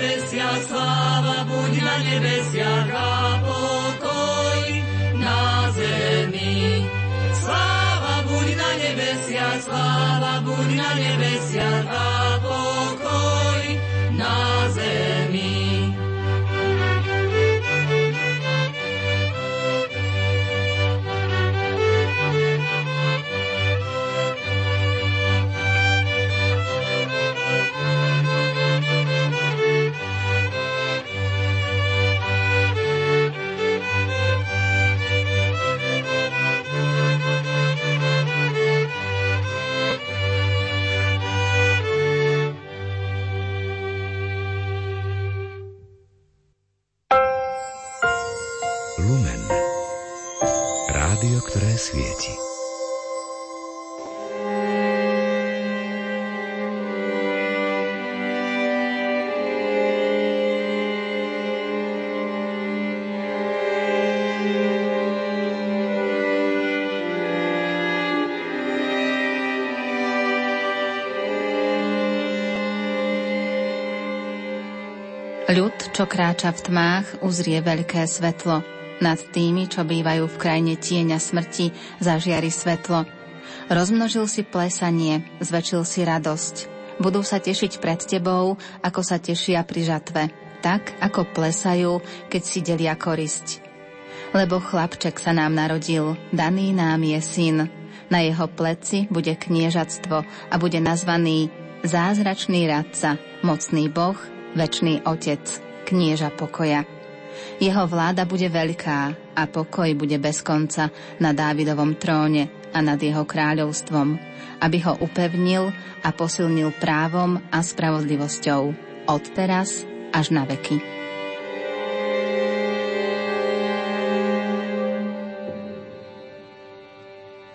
nebesiach, sláva buď na nebesiach a pokoj na zemi. Sláva buď na nebesiach, sláva buď na nebesiach a pokoj na zemi. Ktoré svieti. Ľud, čo kráča v tmách, uzrie veľké svetlo. Nad tými, čo bývajú v krajine tieňa smrti, zažiari svetlo. Rozmnožil si plesanie, zväčšil si radosť. Budú sa tešiť pred tebou, ako sa tešia pri žatve, tak, ako plesajú, keď si delia korisť. Lebo chlapček sa nám narodil, daný nám je syn. Na jeho pleci bude kniežatstvo a bude nazvaný Zázračný radca, mocný Boh, večný Otec, Knieža pokoja. Jeho vláda bude veľká a pokoj bude bez konca na Dávidovom tróne a nad jeho kráľovstvom, aby ho upevnil a posilnil právom a spravodlivosťou od teraz až na veky.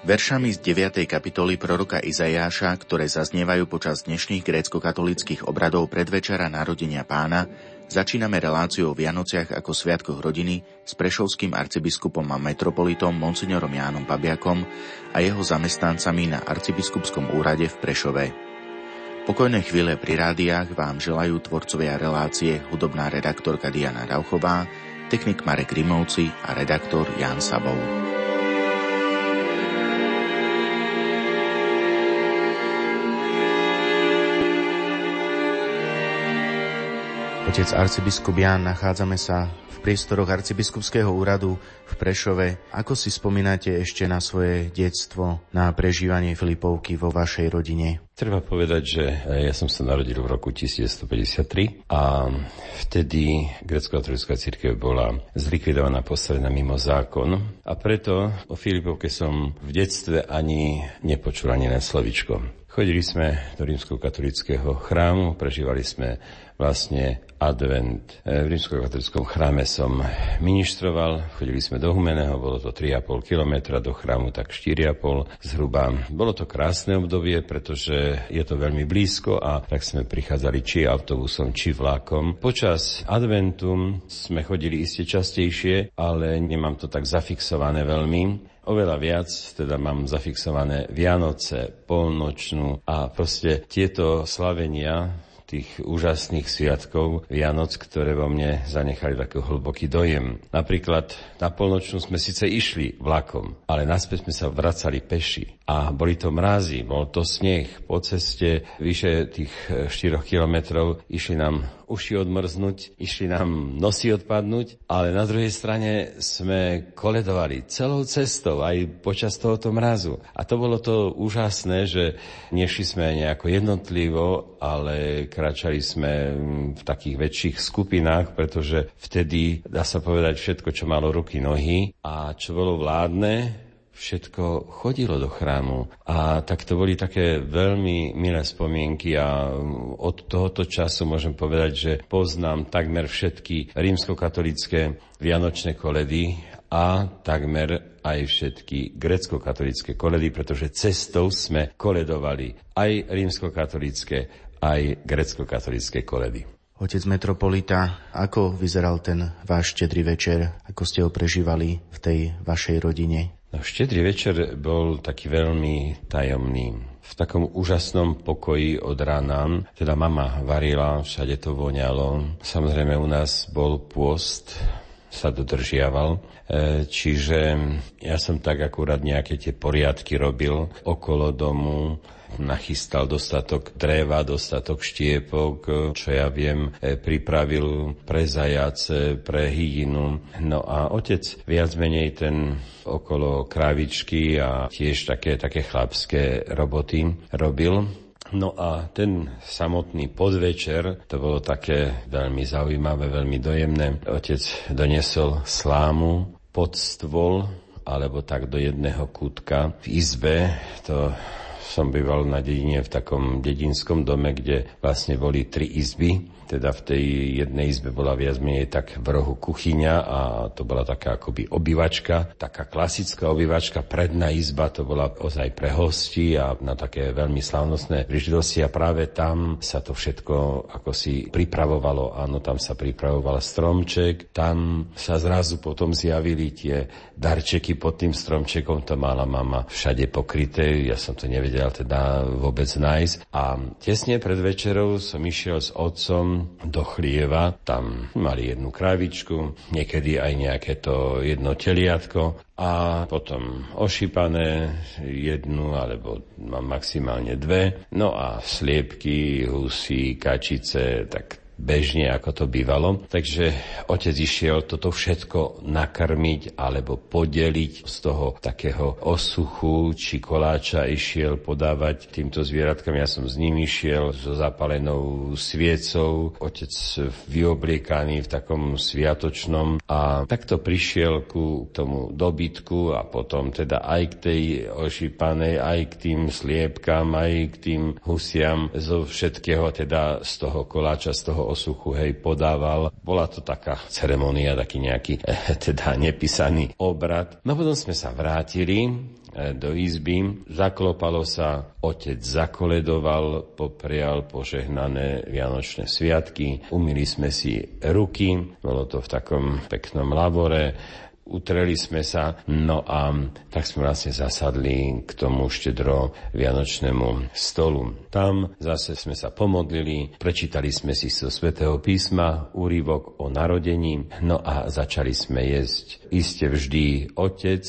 Veršami z 9. kapitoly proroka Izajaša, ktoré zaznievajú počas dnešných grécko-katolíckych obradov predvečera narodenia Pána, začíname reláciu o Vianociach ako sviatkoch rodiny s prešovským arcibiskupom a metropolitom monsignorom Jánom Babjakom a jeho zamestnancami na arcibiskupskom úrade v Prešove. Pokojné chvíle pri rádiách vám želajú tvorcovia relácie hudobná redaktorka Diana Rauchová, technik Marek Rimovci a redaktor Jan Sabov. Otec arcibiskup Ján, nachádzame sa v priestoroch arcibiskupského úradu v Prešove. Ako si spomínate ešte na svoje detstvo, na prežívanie Filipovky vo vašej rodine? Treba povedať, že ja som sa narodil v roku 1953 a vtedy grécko-katolická cirkev bola zlikvidovaná, postavená mimo zákon a preto o Filipovke som v detstve ani nepočul ani len slovičko. Chodili sme do rímskokatolického chrámu, prežívali sme vlastne advent. V rímskokatolickom chráme som ministroval, chodili sme do Humeného, bolo to 3,5 kilometra, do chrámu tak 4,5 zhruba. Bolo to krásne obdobie, pretože je to veľmi blízko a tak sme prichádzali či autobusom, či vlákom. Počas adventu sme chodili iste častejšie, ale nemám to tak zafixované veľmi. Oveľa viac, teda mám zafixované Vianoce, polnočnú a proste tieto slavenia tých úžasných sviatkov Vianoc, ktoré vo mne zanechali taký hlboký dojem. Napríklad na polnočnú sme síce išli vlakom, ale naspäť sme sa vracali peši. A boli to mrázy, bol to sneh. Po ceste vyše tých 4 kilometrov išli nám uši odmrznúť, išli nám nosy odpadnúť, ale na druhej strane sme koledovali celou cestou, aj počas tohoto mrazu. A to bolo to úžasné, že nešli sme nejako jednotlivo, ale kráčali sme v takých väčších skupinách, pretože vtedy, dá sa povedať, všetko, čo malo ruky, nohy a čo bolo vládne, všetko chodilo do chrámu a tak to boli také veľmi milé spomienky a od tohoto času môžem povedať, že poznám takmer všetky rímskokatolické vianočné koledy a takmer aj všetky gréckokatolické koledy, pretože cestou sme koledovali aj rímskokatolické, aj gréckokatolické koledy. Otec metropolita, ako vyzeral ten váš štedrý večer? Ako ste ho prežívali v tej vašej rodine? No, štedrý večer bol taký veľmi tajomný. V v takom úžasnom pokoji od rána. Teda mama varila, všade to voňalo. Samozrejme u nás bol pôst, sa dodržiaval. Čiže ja som tak akurát nejaké tie poriadky robil okolo domu. Nachystal dostatok dreva, dostatok štiepok, čo ja viem, pripravil pre zajace, pre hyinu. No a otec viac menej ten okolo krávičky a tiež také chlapské roboty robil. No a ten samotný podvečer, to bolo také veľmi zaujímavé, veľmi dojemné. Otec doniesol slámu pod stôl, alebo tak do jedného kútka v izbe, to som býval na dedine v takom dedinskom dome, kde vlastne boli 3 izby. Teda v tej jednej izbe bola viac menej tak v rohu kuchyňa a to bola taká akoby obývačka, taká klasická obývačka. Predná izba to bola ozaj pre hostí a na také veľmi slávnostné príležitosti a práve tam sa to všetko ako si pripravovalo. Áno, tam sa pripravoval stromček, tam sa zrazu potom zjavili tie darčeky pod tým stromčekom, to mala mama všade pokryté, ja som to nevedel teda vôbec nájsť a tesne pred večerou som išiel s otcom do chlieva, tam mali jednu krávičku, niekedy aj nejaké to jedno teliatko a potom ošípané jednu alebo maximálne dve, no a sliepky, husy, kačice, tak bežne, ako to bývalo. Takže otec išiel toto všetko nakrmiť alebo podeliť z toho takého osuchu či koláča išiel podávať týmto zvieratkám. Ja som s ním išiel so zapalenou sviecou. Otec vyobliekaný v takom sviatočnom a takto prišiel ku tomu dobytku a potom teda aj k tej ošípanej, aj k tým sliepkám, aj k tým husiam zo všetkého, teda z toho koláča, z toho osuchu, hej, podával. Bola to taká ceremonia, taký nejaký teda nepísaný obrad. No potom sme sa vrátili do izby, zaklopalo sa, otec zakoledoval, poprial požehnané vianočné sviatky, umyli sme si ruky, bolo to v takom peknom labore, utreli sme sa, no a tak sme vlastne zasadli k tomu štedro vianočnému stolu. Tam zase sme sa pomodlili, prečítali sme si zo Svätého písma úryvok o narodení, no a začali sme jesť. Iste vždy otec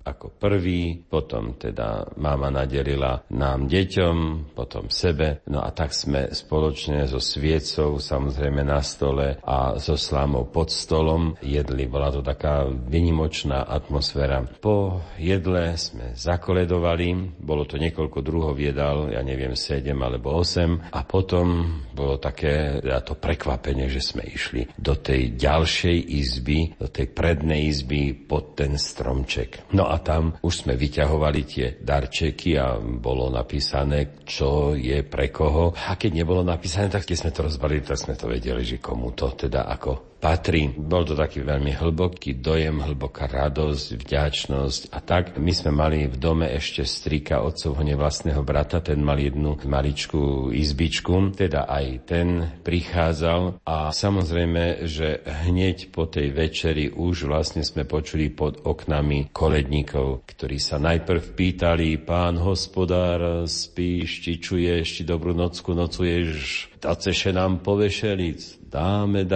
ako prvý, potom teda mama nadelila nám deťom, potom sebe, no a tak sme spoločne so sviecou, samozrejme na stole a so slámou pod stolom jedli. Bola to taká vynimočná atmosféra. Po jedle sme zakoledovali, bolo to niekoľko druhov jedál, ja neviem, 7 alebo 8 a potom bolo také to prekvapenie, že sme išli do tej ďalšej izby, do tej prednej izby pod ten stromček. No a tam už sme vyťahovali tie darčeky a bolo napísané, čo je pre koho. A keď nebolo napísané, tak keď sme to rozbalili, tak sme to vedeli, že komu to teda ako patrí. Bol to taký veľmi hlboký dojem, hlboká radosť, vďačnosť a tak. My sme mali v dome ešte strýka otcovho nevlastného brata, ten mal jednu maličkú izbičku, teda aj ten prichádzal a samozrejme, že hneď po tej večeri už vlastne sme počuli pod oknami koledníkov, ktorí sa najprv pýtali: pán hospodár, spíš, či čuješ, či dobrú nocku nocuješ, dáceše nám povešelic? Dáme.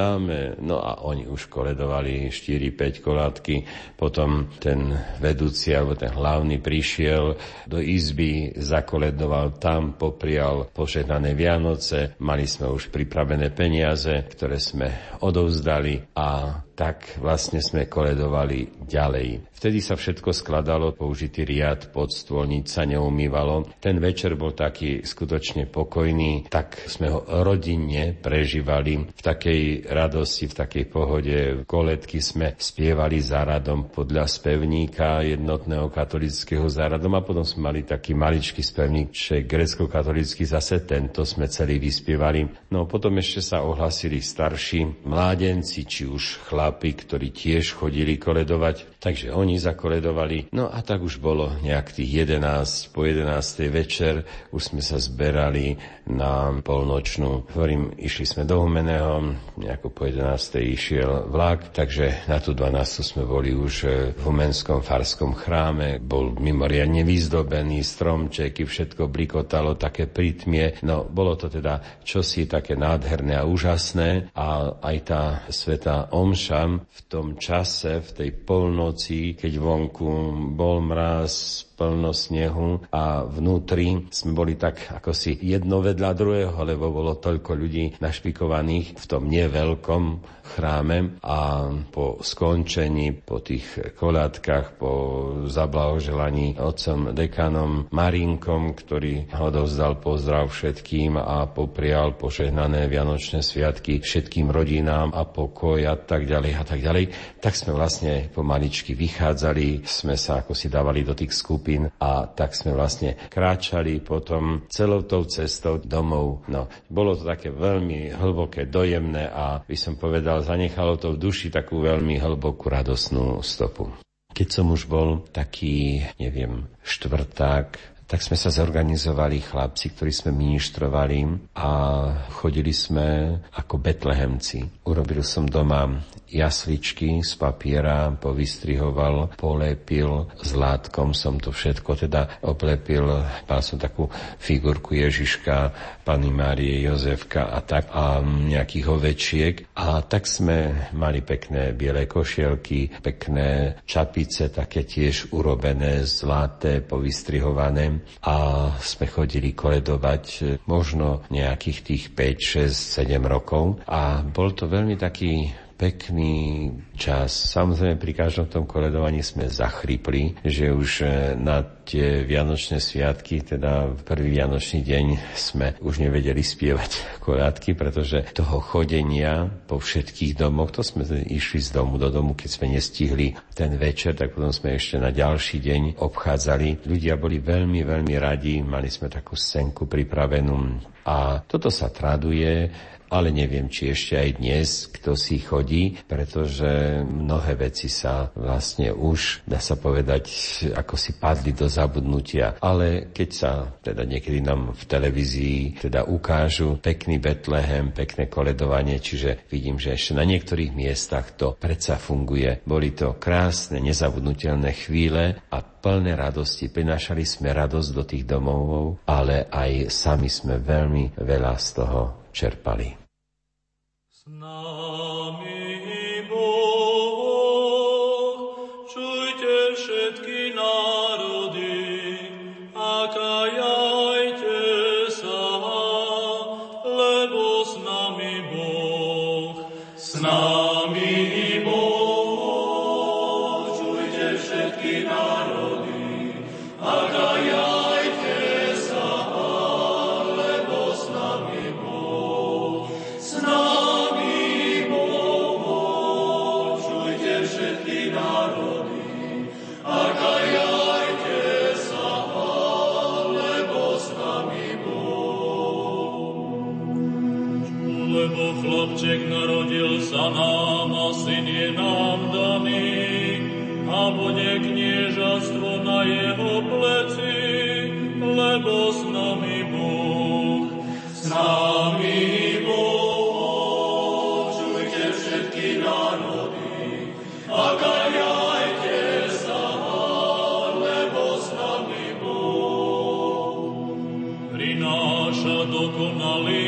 No a oni už koledovali 4-5 koládky. Potom ten vedúci, alebo ten hlavný prišiel do izby, zakoledoval tam, poprial požehnané Vianoce. Mali sme už pripravené peniaze, ktoré sme odovzdali a tak vlastne sme koledovali ďalej. Vtedy sa všetko skladalo, použitý riad, podstôl, nič sa neumývalo. Ten večer bol taký skutočne pokojný, tak sme ho rodinne prežívali v takej radosti, v takej pohode. Koledky sme spievali záradom podľa spevníka jednotného katolického záradom a potom sme mali taký maličký spevník, že grécko-katolický, zase tento sme celý vyspievali. No potom ešte sa ohlasili starší mládenci, či už chlapi, ktorí tiež chodili koledovať, takže oni zakoledovali. No a tak už bolo nejak tých 11, po 11. večer už sme sa zberali na polnočnú. Hovorím, išli sme do Humeného, nejako po 11. išiel vlak, takže na tú 12. sme boli už v humenskom farskom chráme. Bol mimoriadne vyzdobený, stromčeky, všetko blikotalo, také prítmie. No, bolo to teda čosi také nádherné a úžasné. A aj tá svätá omša v tom čase, v tej polnoci, keď vonku bol mraz, plno snehu a vnútri sme boli tak ako si jedno vedľa druhého, lebo bolo toľko ľudí našpikovaných v tom neveľkom chráme a po skončení, po tých kolátkach, po zablahoželaní otcom dekanom Marinkom, ktorý odovzdal pozdrav všetkým a poprial požehnané vianočné sviatky všetkým rodinám a pokoj a tak ďalej, tak sme vlastne pomaličky vychádzali, sme sa ako si dávali do tých skupín a tak sme vlastne kráčali potom celou tou cestou domov. No, bolo to také veľmi hlboké, dojemné a by som povedal, zanechalo to v duši takú veľmi hlbokú radosnú stopu. Keď som už bol taký, neviem, štvrták, tak sme sa zorganizovali chlapci, ktorí sme ministrovali a chodili sme ako betlehemci. Urobil som doma jasličky z papiera, povystrihoval, polepil, zlátkom som to všetko teda oplepil, mal som takú figurku Ježiška, Panny Márie, Jozefka a tak a nejakých ovečiek. A tak sme mali pekné biele košielky, pekné čapice, také tiež urobené, zlaté, povystrihované. A sme chodili koledovať možno nejakých tých 5, 6, 7 rokov a bol to veľmi taký pekný čas. Samozrejme, pri každom tom koledovaní sme zachrypli, že už na tie vianočné sviatky, teda v prvý vianočný deň sme už nevedeli spievať koládky, pretože toho chodenia po všetkých domoch, to sme išli z domu do domu, keď sme nestihli ten večer, tak potom sme ešte na ďalší deň obchádzali. Ľudia boli veľmi, veľmi radi, mali sme takú scénku pripravenú a toto sa traduje, ale neviem, či ešte aj dnes kto si chodí, pretože mnohé veci sa vlastne už, dá sa povedať, ako si padli do zabudnutia. Ale keď sa teda niekedy nám v televízii teda ukážu pekný Betlehem, pekné koledovanie, čiže vidím, že ešte na niektorých miestach to predsa funguje. Boli to krásne, nezabudnutelné chvíle a plné radosti. Prinášali sme radosť do tých domov, ale aj sami sme veľmi veľa z toho čerpali. S nami Boh, čujte všetky národy, a kajajte sa, lebo s nami Boh. S nami Boh, čujte všetky národy, a kajajte sa, lebo s nami Boh. Chlapček narodil sa nám a syn je nám daný a bude kniežastvo na jeho pleci, lebo s nami Boh. S nami Boh, čujte všetky národy a kajajte sa, lebo s nami Boh. Prináša dokonalý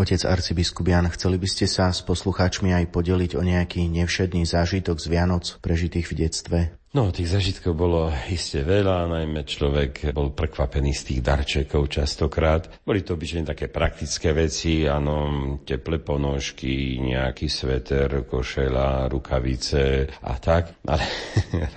Otec arcibiskup Ján, chceli by ste sa s poslucháčmi aj podeliť o nejaký nevšedný zážitok z Vianoc prežitých v detstve? No, tých zažitkov bolo iste veľa, najmä človek bol prekvapený z tých darčekov častokrát. Boli to obyčajne také praktické veci, áno, teplé ponožky, nejaký sveter, košela, rukavice a tak. Ale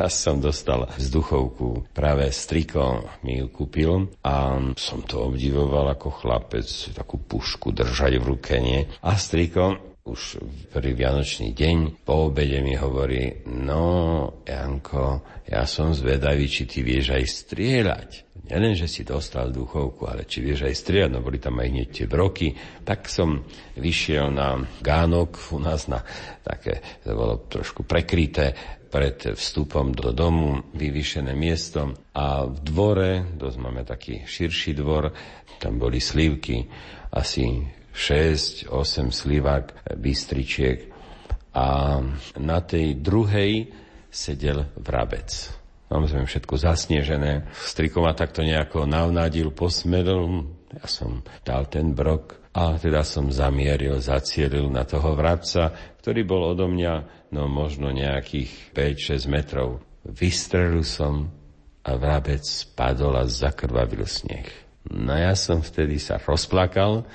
raz som dostal vzduchovku, práve striko mi ju kúpil a som to obdivoval ako chlapec, takú pušku držať v ruke, nie? A striko už prvý vianočný deň po obede mi hovorí: no, Janko, ja som zvedavý, či ty vieš aj strieľať. Nielen, že si dostal duchovku, ale či vieš aj strieľať, no boli tam aj hneď tie broky. Tak som vyšiel na gánok u nás, na také, to bolo trošku prekryté, pred vstupom do domu, vyvýšené miesto, a v dvore, dosť máme taký širší dvor, tam boli slivky, asi 6-8 slivák, bystričiek, a na tej druhej sedel vrabec. Máme všetko zasnežené. Striko ma takto nejako navnádil, posmedol. Ja som dal ten brok a teda som zamieril, zacielil na toho vrabca, ktorý bol odo mňa no možno nejakých 5-6 metrov. Vystrelil som a vrabec spadol a zakrvavil sneh. No ja som vtedy sa rozplakal,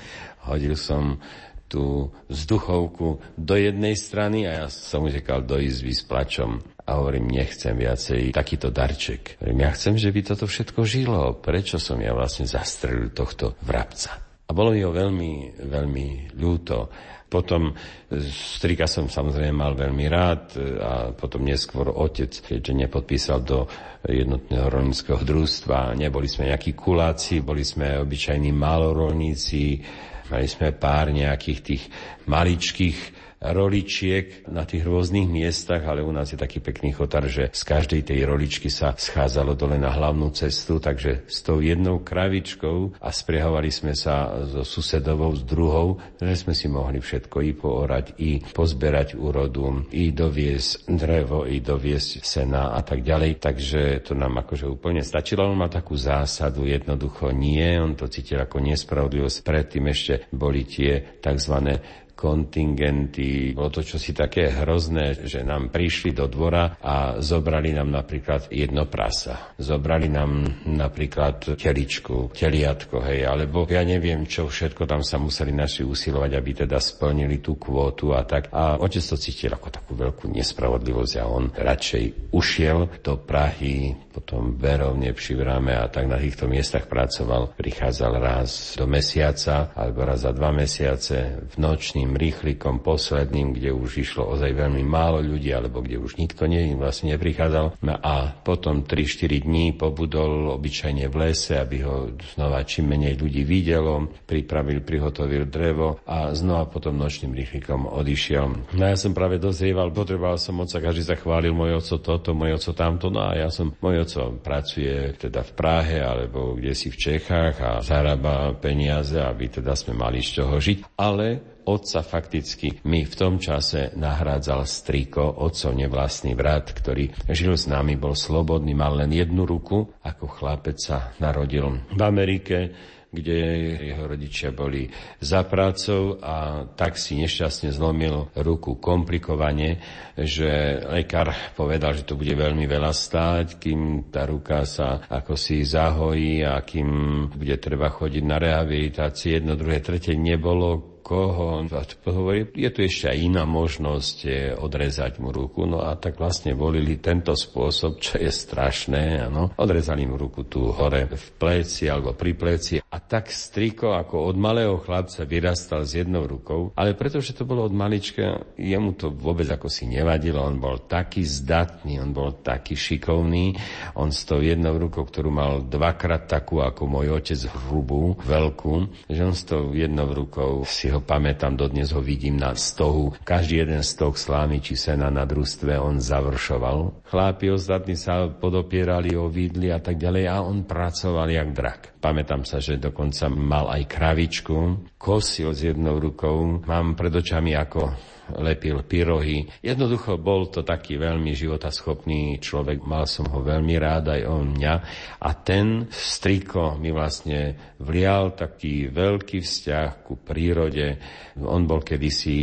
hodil som tú vzduchovku do jednej strany a ja som utekal do izby s plačom. A hovorím, nechcem viacej takýto darček. Hovorím, ja chcem, že by toto všetko žilo. Prečo som ja vlastne zastrelil tohto vrabca? A bolo mi ho veľmi, veľmi ľúto. Potom strika som samozrejme mal veľmi rád a potom neskôr otec, keďže nepodpísal do jednotného rolníckeho družstva. Neboli sme nejakí kuláci, boli sme obyčajní malorolníci, mali sme pár nejakých tých maličkých roličiek na tých rôznych miestach, ale u nás je taký pekný chotar, že z každej tej roličky sa schádzalo dole na hlavnú cestu, takže s tou jednou kravičkou a sprehovali sme sa so susedovou, s druhou, že sme si mohli všetko i poorať, i pozberať úrodu, i doviesť drevo, i doviesť sena a tak ďalej, takže to nám akože úplne stačilo. On mal takú zásadu, jednoducho nie, on to cítil ako nespravodlivosť. Predtým ešte boli tie takzvané kontingenty. Bolo to čosi také hrozné, že nám prišli do dvora a zobrali nám napríklad jedno prasa. Zobrali nám napríklad teličku, teliatko, hej, alebo ja neviem, čo všetko tam sa museli naši usilovať, aby teda splnili tú kvótu a tak. A otec to cítil ako takú veľkú nespravodlivosť a on radšej ušiel do Prahy, potom Berovne, Příbrame a tak na týchto miestach pracoval. Prichádzal raz do mesiaca alebo raz za 2 mesiace v nočný rýchlikom posledným, kde už išlo ozaj veľmi málo ľudí, alebo kde už nikto vlastne neprichádzal. A potom 3-4 dní pobudol obyčajne v lese, aby ho znova čím menej ľudí videlo, pripravil, prihotovil drevo a znova potom nočným rýchlikom odišiel. No ja som práve dozrieval, potreboval som oca, každý zachválil môj oco toto, môj oco tamto, no a ja som, môj oco pracuje teda v Prahe, alebo kde si v Čechách a zarába peniaze, aby teda sme mali z čoho žiť, ale otca fakticky mi v tom čase nahrádzal striko, otcov nevlastný brat, ktorý žil s nami, bol slobodný, mal len jednu ruku, ako chlapec sa narodil v Amerike, kde jeho rodičia boli za prácou a tak si nešťastne zlomil ruku komplikovane, že lekár povedal, že to bude veľmi veľa stáť, kým tá ruka sa ako si zahojí a kým bude treba chodiť na rehabilitácii. Jedno, druhé, tretie, nebolo koho. A tu hovorí, je tu ešte aj iná možnosť odrezať mu ruku. No a tak vlastne volili tento spôsob, čo je strašné. Áno. Odrezali mu ruku tu hore v pleci alebo pri pleci. A tak striko ako od malého chlapca vyrastal s jednou rukou. Ale pretože to bolo od malička, jemu to vôbec ako si nevadilo. On bol taký zdatný, on bol taký šikovný. On s tou jednou rukou, ktorú mal dvakrát takú ako môj otec hrubú, veľkú, že on s tou jednou rukou si ho pamätám, dodnes ho vidím na stohu. Každý jeden stoh slámy či sena na družstve on završoval. Chlápi ostatní sa podopierali, ovidli a tak ďalej a on pracoval jak drak. Pamätám sa, že dokonca mal aj kravičku, kosil s jednou rukou. Mám pred očami, ako lepil pyrohy. Jednoducho bol to taký veľmi životaschopný človek. Mal som ho veľmi rád, aj on mňa. A ten striko mi vlastne vlial taký veľký vzťah ku prírode. On bol kedysi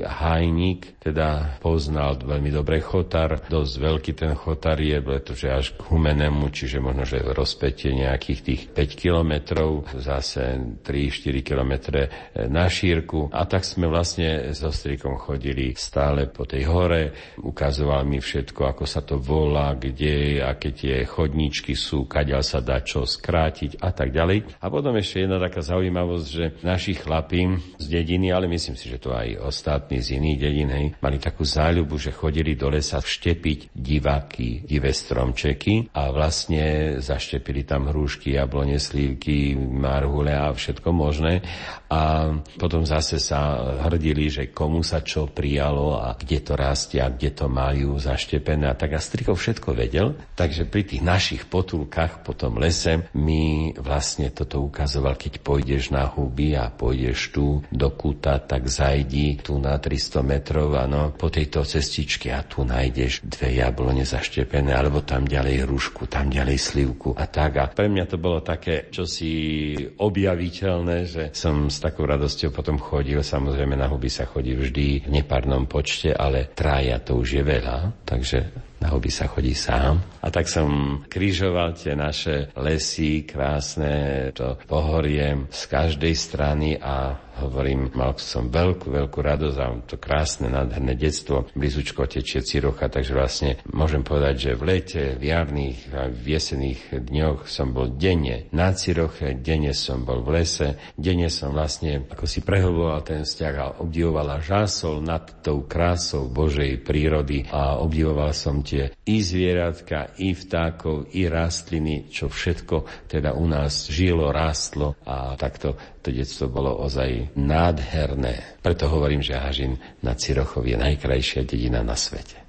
hajník, teda poznal veľmi dobre chotar. Dosť veľký ten chotar je, pretože až k Humenemu, čiže možno, že rozpätie nejakých tých 5 kilometrov, zase 3-4 kilometre na šírku. A tak sme vlastne so strikom chodili stále po tej hore. Ukazoval mi všetko, ako sa to volá, kde, aké tie chodníčky sú, kaďal sa dá čo skrátiť a tak ďalej. A potom ešte jedna taká zaujímavosť, že naši chlapi z dediny, ale myslím si, že to aj ostatní z iných dedín, hej, mali takú záľubu, že chodili do lesa vštepiť divaky, divé stromčeky a vlastne zaštepili tam hrušky, jablone, slívky, marhule a všetko možné. A potom zase sa hrdili, že komu sa čo prijalo a kde to rastie a kde to majú zaštepené a tak. A striko všetko vedel, takže pri tých našich potulkách po tom lese mi vlastne toto ukazoval, keď pôjdeš na huby a pôjdeš tu do kúta, tak zajdi tu na 300 metrov, ano, po tejto cestičke a tu nájdeš dve jablone zaštepené, alebo tam ďalej hrušku, tam ďalej slivku a tak. A pre mňa to bolo také čosi objaviteľné, že som s takou radosťou potom chodil. Samozrejme na huby sa chodí vždy v nepárnom počte, ale traja to už je veľa, takže na huby sa chodí sám. A tak som križoval tie naše lesy, krásne to pohorie z každej strany a hovorím, mal som veľkú radosť a to krásne, nádherné detstvo. Blízučko tečie Cirocha, takže vlastne môžem povedať, že v lete, v jarných a v jesenných dňoch som bol denne na Ciroche, denne som bol v lese, denne som vlastne ako si prehlboval ten vzťah a obdivoval a žasol nad tou krásou Božej prírody a obdivoval som tie i zvieratka, i vtákov, i rastliny, čo všetko teda u nás žilo, rástlo a takto to detstvo bolo ozaj nádherné. Preto hovorím, že Hažín nad Cirochou je najkrajšia dedina na svete.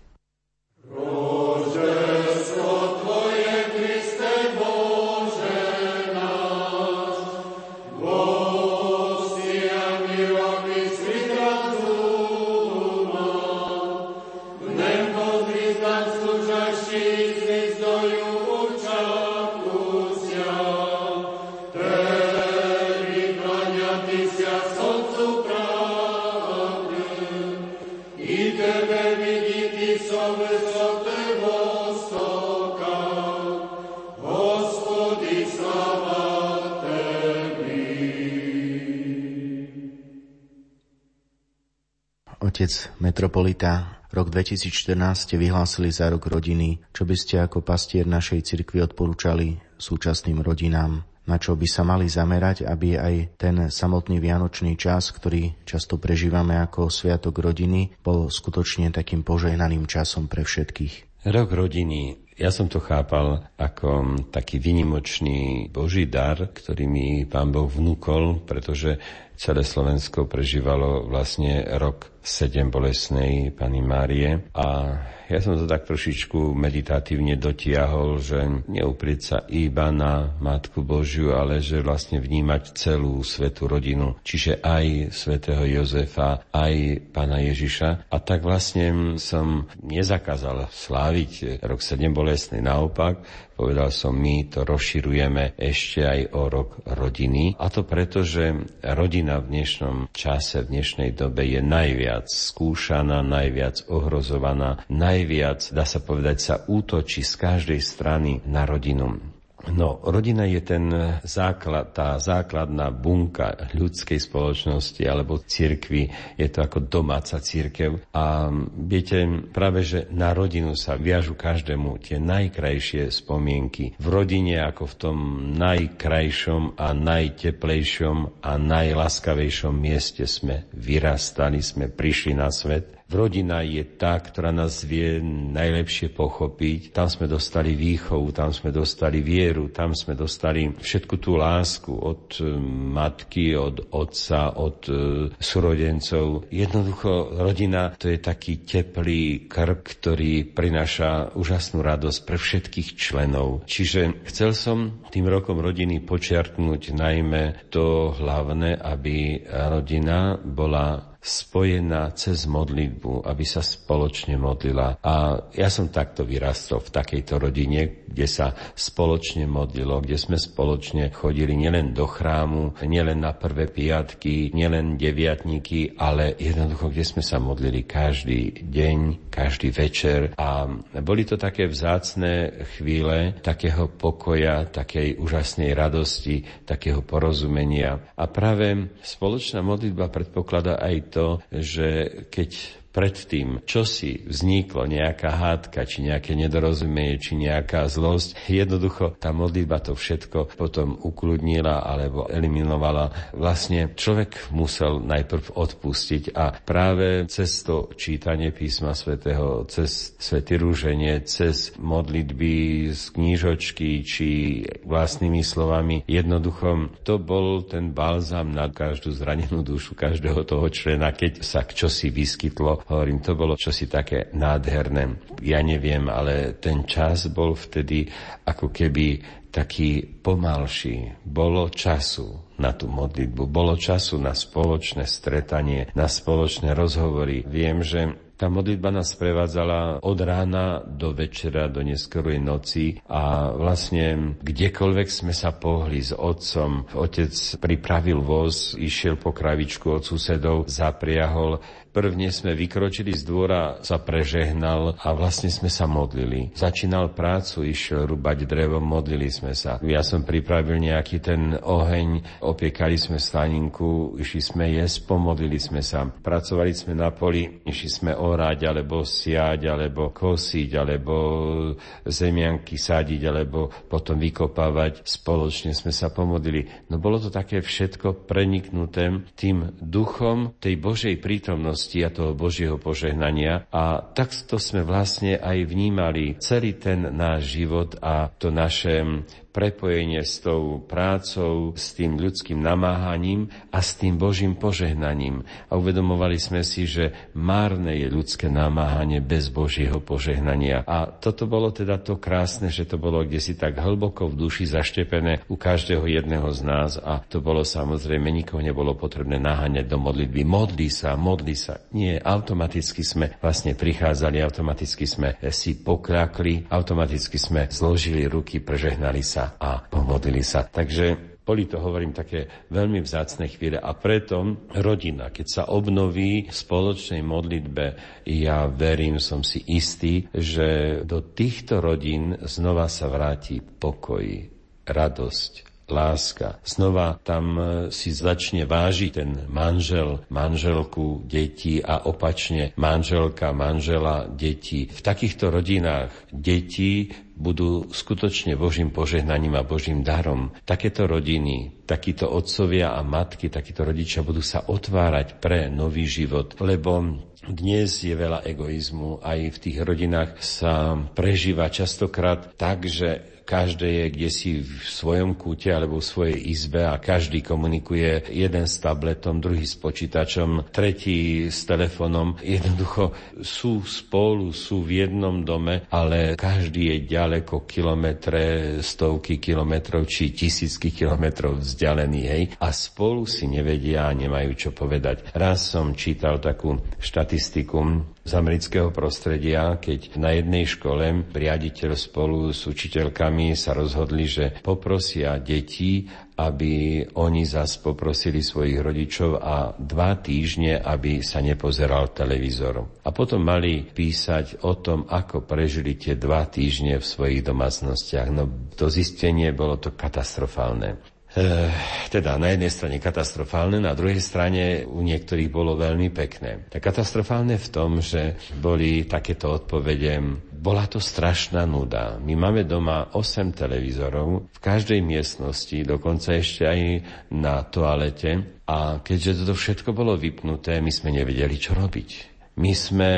Otec metropolita, rok 2014 vyhlásili za rok rodiny. Čo by ste ako pastier našej cirkvi odporúčali súčasným rodinám? Na čo by sa mali zamerať, aby aj ten samotný vianočný čas, ktorý často prežívame ako sviatok rodiny, bol skutočne takým požehnaným časom pre všetkých? Rok rodiny. Ja som to chápal ako taký výnimočný Boží dar, ktorý mi Pán Boh vnúkol, pretože celé Slovensko prežívalo vlastne rok 7 bolesnej Panny Márie. A ja som to tak trošičku meditatívne dotiahol, že neuprieť sa iba na Matku Božiu, ale že vlastne vnímať celú svätú rodinu, čiže aj svätého Jozefa, aj Pána Ježiša. A tak vlastne som nezakázal sláviť rok 7 bolesnej, naopak, povedal som, my to rozširujeme ešte aj o rok rodiny. A to preto, že rodina v dnešnom čase, v dnešnej dobe je najviac skúšaná, najviac ohrozovaná, najviac, dá sa povedať, sa útočí z každej strany na rodinu. No, rodina je ten základ, tá základná bunka ľudskej spoločnosti alebo cirkvi. Je to ako domáca cirkev. A viete, práve že na rodinu sa viažu každému tie najkrajšie spomienky. V rodine ako v tom najkrajšom a najteplejšom a najlaskavejšom mieste sme vyrastali, sme prišli na svet. Rodina je tá, ktorá nás vie najlepšie pochopiť. Tam sme dostali výchovu, tam sme dostali vieru, tam sme dostali všetku tú lásku od matky, od otca, od súrodencov. Jednoducho rodina to je taký teplý krb, ktorý prináša úžasnú radosť pre všetkých členov. Čiže chcel som tým rokom rodiny počiarknúť najmä to hlavné, aby rodina bola spojená cez modlitbu, aby sa spoločne modlila. A ja som takto vyrastol v takejto rodine, kde sa spoločne modlilo, kde sme spoločne chodili nielen do chrámu, nielen na prvé piatky, nielen deviatníky, ale jednoducho, kde sme sa modlili každý deň, každý večer. A boli to také vzácne chvíle takého pokoja, takej úžasnej radosti, takého porozumenia. A práve spoločná modlitba predpokladá aj to, že keď predtým čosi vzniklo, nejaká hádka, či nejaké nedorozumenie, či nejaká zlosť, jednoducho tá modlitba to všetko potom ukludnila alebo eliminovala. Vlastne človek musel najprv odpustiť a práve cez to čítanie písma svätého, cez svätý ruženie, cez modlitby z knížočky či vlastnými slovami, jednoducho to bol ten balzám na každú zranenú dušu každého toho člena, keď sa čosi vyskytlo. Hovorím, to bolo čosi také nádherné. Ja neviem, ale ten čas bol vtedy ako keby taký pomalší. Bolo času na tú modlitbu, bolo času na spoločné stretanie, na spoločné rozhovory. Viem, že tá modlitba nás prevádzala od rána do večera, do neskorej noci a vlastne kdekoľvek sme sa pohli s otcom, otec pripravil voz, išiel po kravičku od susedov, zapriahol. Prvne sme vykročili z dvora, sa prežehnal a vlastne sme sa modlili. Začínal prácu, išiel rúbať drevo, modlili sme sa. Ja som pripravil nejaký ten oheň, opiekali sme staninku, išli sme jesť, pomodlili sme sa. Pracovali sme na poli, išli sme orať, alebo siať, alebo kosiť, alebo zemianky sadiť, alebo potom vykopávať. Spoločne sme sa pomodlili. No bolo to také všetko preniknuté tým duchom tej Božej prítomnosti a toho Božieho požehnania a takto sme vlastne aj vnímali celý ten náš život a to naše prepojenie s tou prácou, s tým ľudským namáhaním a s tým Božím požehnaním. A uvedomovali sme si, že márne je ľudské namáhanie bez Božieho požehnania. A toto bolo teda to krásne, že to bolo kdesi tak hlboko v duši zaštepené u každého jedného z nás a to bolo samozrejme, nikoho nebolo potrebné naháňať do modlitby. Modli sa. Nie, automaticky sme vlastne prichádzali, automaticky sme si pokľakli, automaticky sme zložili ruky, prežehnali sa a pomodlili sa. Takže boli to, hovorím, také veľmi vzácne chvíle a preto rodina, keď sa obnoví v spoločnej modlitbe, ja verím, som si istý, že do týchto rodín znova sa vráti pokoj, radosť, láska. Znova tam si začne vážiť ten manžel, manželku, deti a opačne manželka, manžela, deti. V takýchto rodinách deti budú skutočne Božím požehnaním a Božím darom. Takéto rodiny, takíto otcovia a matky, takíto rodičia budú sa otvárať pre nový život, lebo dnes je veľa egoizmu. Aj v tých rodinách sa prežíva častokrát tak, že každé je kdesi v svojom kúte alebo v svojej izbe a každý komunikuje, jeden s tabletom, druhý s počítačom, tretí s telefónom. Jednoducho sú spolu, sú v jednom dome, ale každý je ďaleko, kilometre, stovky kilometrov či tisícky kilometrov vzdialený, hej, a spolu si nevedia a nemajú čo povedať. Raz som čítal takú štatistiku z amerického prostredia, keď na jednej škole riaditeľ spolu s učiteľkami sa rozhodli, že poprosia deti, aby oni zas poprosili svojich rodičov a 2 týždne, aby sa nepozeral televízor. A potom mali písať o tom, ako prežili tie 2 týždne v svojich domácnostiach. No to zistenie bolo to katastrofálne. Teda na jednej strane katastrofálne, na druhej strane u niektorých bolo veľmi pekné. Tak katastrofálne v tom, že boli takéto odpovede. Bola to strašná nuda. My máme doma 8 televízorov v každej miestnosti, dokonca ešte aj na toalete. A keďže toto všetko bolo vypnuté, my sme nevedeli, čo robiť. My sme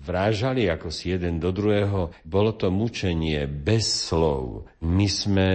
vrážali ako si jeden do druhého. Bolo to mučenie bez slov. My sme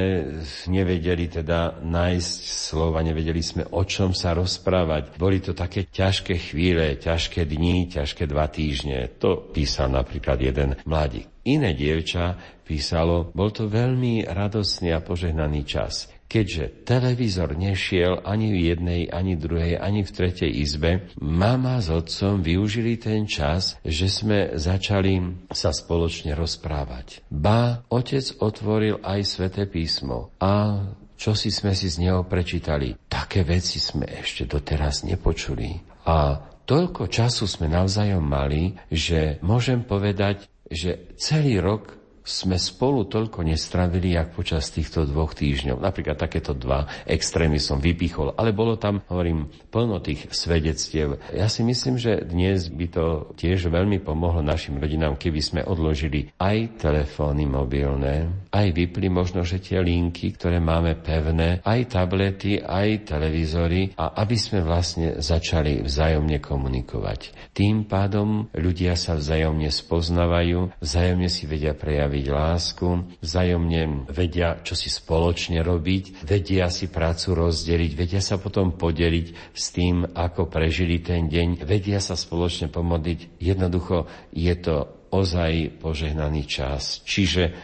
nevedeli teda nájsť slova, nevedeli sme o čom sa rozprávať. Boli to také ťažké chvíle, ťažké dni, ťažké 2 týždne. To písal napríklad jeden mladík. Iné dievča písalo, bol to veľmi radostný a požehnaný čas. Keďže televízor nešiel ani v jednej, ani v druhej, ani v tretej izbe, mama s otcom využili ten čas, že sme začali sa spoločne rozprávať. Ba, otec otvoril aj Sväté písmo a čosi sme si z neho prečítali. Také veci sme ešte doteraz nepočuli. A toľko času sme navzájom mali, že môžem povedať, že celý rok sme spolu toľko nestravili, jak počas týchto 2 týždňov. Napríklad takéto 2 extrémy som vypichol, ale bolo tam, hovorím, plno tých svedectiev. Ja si myslím, že dnes by to tiež veľmi pomohlo našim rodinám, keby sme odložili aj telefóny mobilné, aj vypli možno, že tie linky, ktoré máme pevné, aj tablety, aj televízory, a aby sme vlastne začali vzájomne komunikovať. Tým pádom ľudia sa vzájomne spoznávajú, vzájomne si vedia prejaviť lásku, vzájomne vedia, čo si spoločne robiť, vedia si prácu rozdeliť, vedia sa potom podeliť s tým, ako prežili ten deň, vedia sa spoločne pomodliť. Jednoducho je to ozaj požehnaný čas. Čiže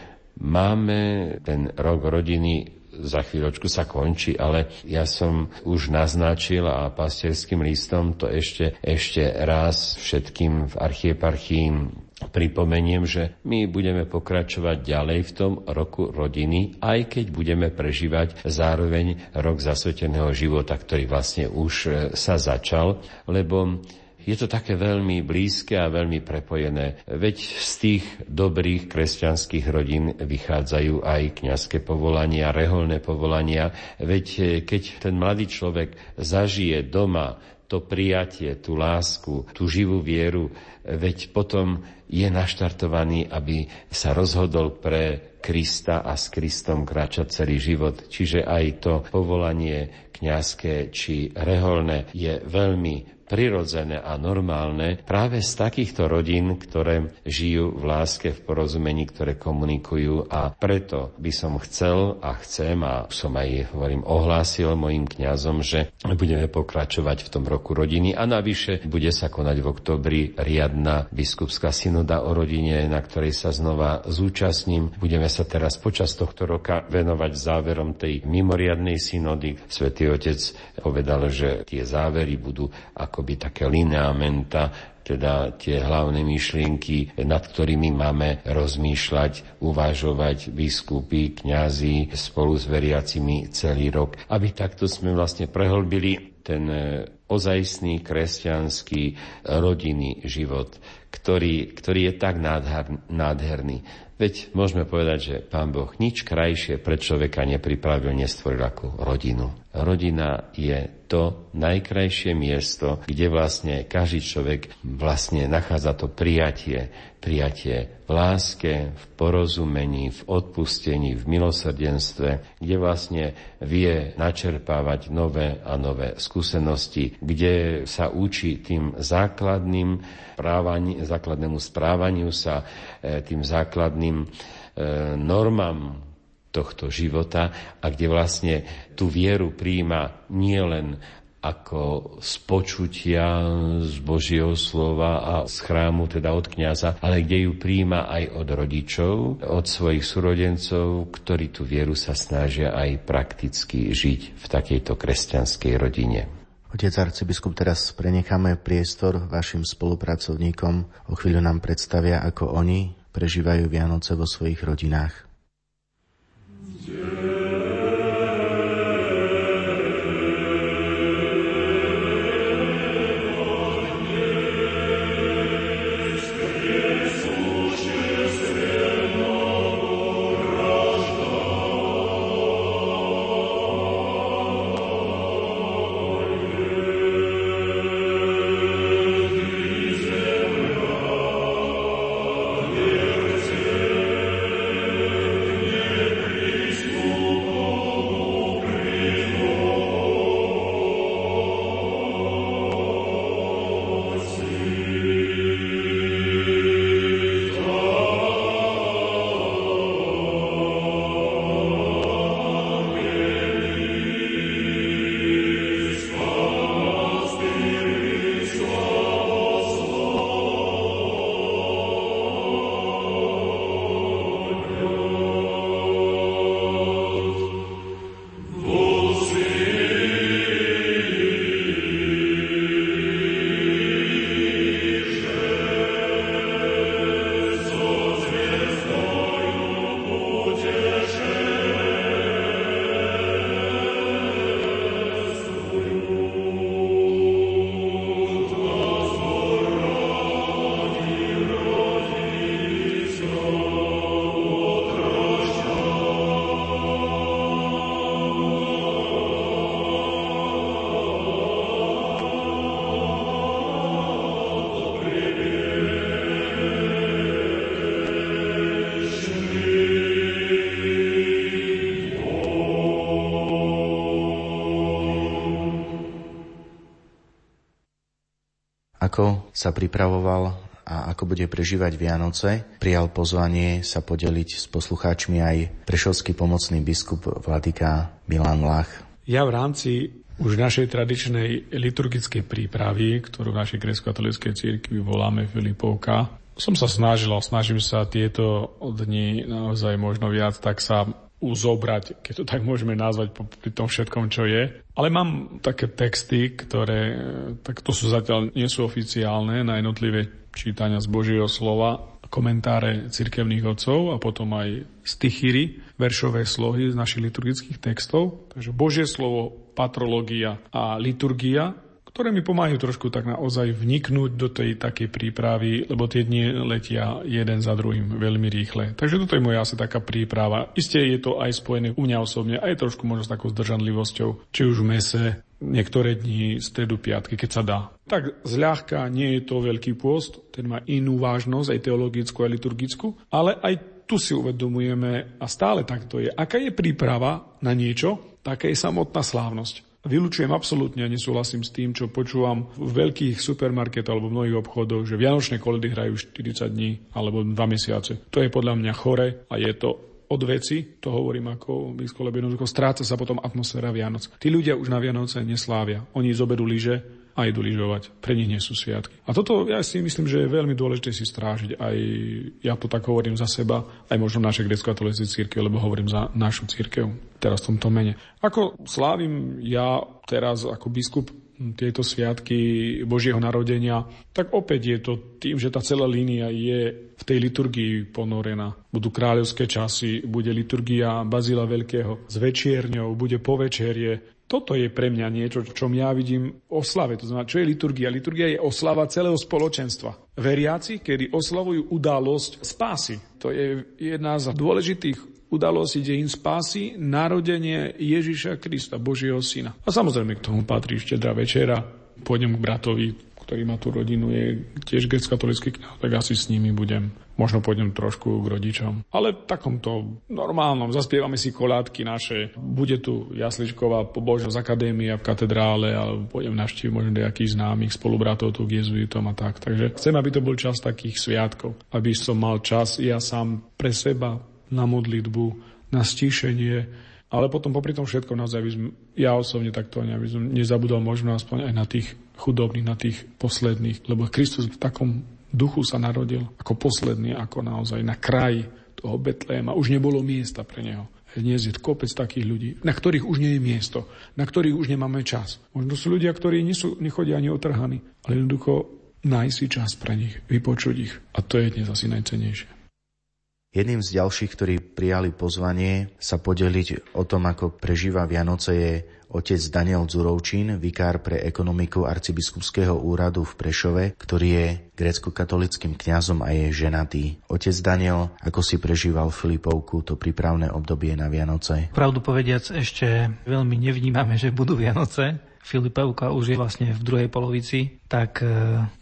máme ten rok rodiny, za chvíľočku sa končí, ale ja som už naznačil a pastierským listom to ešte raz všetkým v archieparchii pripomeniem, že my budeme pokračovať ďalej v tom roku rodiny, aj keď budeme prežívať zároveň rok zasveteného života, ktorý vlastne už sa začal, lebo je to také veľmi blízke a veľmi prepojené. Veď z tých dobrých kresťanských rodín vychádzajú aj kňazské povolania, reholné povolania. Veď keď ten mladý človek zažije doma to prijatie, tú lásku, tú živú vieru, veď potom je naštartovaný, aby sa rozhodol pre Krista a s Kristom kráča celý život. Čiže aj to povolanie kňazské či reholné je veľmi prirodzené a normálne práve z takýchto rodín, ktoré žijú v láske, v porozumení, ktoré komunikujú, a preto by som chcel a chcem a som aj, hovorím, ohlásil mojim kňazom, že budeme pokračovať v tom roku rodiny a navyše bude sa konať v októbri riadna biskupská synoda o rodine, na ktorej sa znova zúčastním. Budeme sa teraz počas tohto roka venovať záverom tej mimoriadnej synody. Svätý Otec povedal, že tie závery budú akoby také lineamenta, teda tie hlavné myšlienky, nad ktorými máme rozmýšľať, uvažovať biskupy, kňazi spolu s veriacimi celý rok. Aby takto sme vlastne prehlbili ten ozajstný kresťanský rodinný život, ktorý je tak nádherný. Veď môžeme povedať, že Pán Boh nič krajšie pre človeka nepripravil, nestvoril ako rodinu. Rodina je to najkrajšie miesto, kde vlastne každý človek vlastne nachádza to prijatie v láske, v porozumení, v odpustení, v milosrdenstve, kde vlastne vie načerpávať nové a nové skúsenosti, kde sa učí tým základnému správaniu sa, tým základným normám tohto života, a kde vlastne tú vieru prijíma nielen ako z počutia z Božieho slova a z chrámu, teda od kňaza, ale kde ju prijíma aj od rodičov, od svojich súrodencov, ktorí tú vieru sa snažia aj prakticky žiť v takejto kresťanskej rodine. Otec arcibiskup, teraz prenecháme priestor vašim spolupracovníkom. O chvíľu nám predstavia, ako oni prežívajú Vianoce vo svojich rodinách. ako sa pripravoval a ako bude prežívať Vianoce, prijal pozvanie sa podeliť s poslucháčmi aj prešovský pomocný biskup vladyka Milan Lach. Ja v rámci už našej tradičnej liturgickej prípravy, ktorú v našej grécko-katolíckej cirkvi voláme Filipovka, som sa snažil a snažím sa tieto dni naozaj možno viac tak sa uzobrať, keď to tak môžeme nazvať pri tom všetkom, čo je. Ale mám také texty, ktoré takto sú zatiaľ nie sú oficiálne na jednotlivé čítania z Božieho slova, komentáre cirkevných otcov a potom aj stichyry, veršové slohy z našich liturgických textov. Takže Božie slovo, patrológia a liturgia, ktoré mi pomáhajú trošku tak naozaj vniknúť do tej takej prípravy, lebo tie dni letia jeden za druhým veľmi rýchle. Takže toto je moja asi taká príprava. Isté je to aj spojené u mňa osobne, aj trošku možno s takou zdržanlivosťou, či už v mese, niektoré dni, stredu, piatky, keď sa dá. Tak zľahka nie je to veľký pôst, ten má inú vážnosť, aj teologickú, aj liturgickú, ale aj tu si uvedomujeme, a stále takto je, aká je príprava na niečo, taká je samotná slávnosť. Vylučujem absolútne a nesúhlasím s tým, čo počúvam v veľkých supermarketoch alebo v mnohých obchodoch, že vianočné koledy hrajú 40 dní alebo 2 mesiace. To je podľa mňa chore a je to od veci, to hovorím ako biskup, jednoducho stráca sa potom atmosféra Vianoc. Tí ľudia už na Vianoce neslávia. Oni zoberú lyže a idú lyžovať. Pre nich nie sú sviatky. A toto ja si myslím, že je veľmi dôležité si strážiť. Aj ja to tak hovorím za seba, aj možno naše grécko-katolícke cirkev, lebo hovorím za našu cirkev teraz v tomto mene. Ako slávim ja teraz ako biskup tieto sviatky Božieho narodenia, tak opäť je to tým, že tá celá línia je v tej liturgii ponorená. Budú kráľovské časy, bude liturgia Bazila Veľkého s večierňou, bude povečerie. Toto je pre mňa niečo, čo ja vidím oslave. To znamená, čo je liturgia? Liturgia je oslava celého spoločenstva. Veriaci, kedy oslavujú udalosť spásy. To je jedna z dôležitých udalosť dejín spásy, narodenie Ježiša Krista, Božieho syna. A samozrejme k tomu patrí Štedrá večera. Pôjdem k bratovi, ktorý má tú rodinu, je tiež grécko-katolícky kňaz, tak asi s nimi budem. Možno pôjdem trošku k rodičom. Ale v takomto normálnom, zaspievame si koládky naše. Bude tu jasličková pobožnosť akadémia v katedrále, alebo pôjdem navštíviť možno nejakých známych spolubratov tu k jezuitom a tak. Takže chcem, aby to bol čas takých sviatkov. Aby som mal čas ja sám pre seba, na modlitbu, na stíšenie, ale potom popri tom všetko naozaj, ja osobne takto, aby som nezabudol možno aspoň aj na tých chudobných, na tých posledných, lebo Kristus v takom duchu sa narodil ako posledný, ako naozaj na kraji toho Betléma. Už nebolo miesta pre neho. Dnes je kopec takých ľudí, na ktorých už nie je miesto, na ktorých už nemáme čas. Možno sú ľudia, ktorí nechodia ani otrhaní, ale jednoducho nájsť si čas pre nich, vypočuť ich. A to je dnes asi najcennejšie. Jedným z ďalších, ktorí prijali pozvanie sa podeliť o tom, ako prežíva Vianoce, je otec Daniel Zurovčín, vikár pre ekonomiku arcibiskupského úradu v Prešove, ktorý je grécko-katolickým kňazom a je ženatý. Otec Daniel, ako si prežíval Filipovku, to prípravné obdobie na Vianoce? Pravdu povediac, ešte veľmi nevnímame, že budú Vianoce. Filipovka už je vlastne v druhej polovici, tak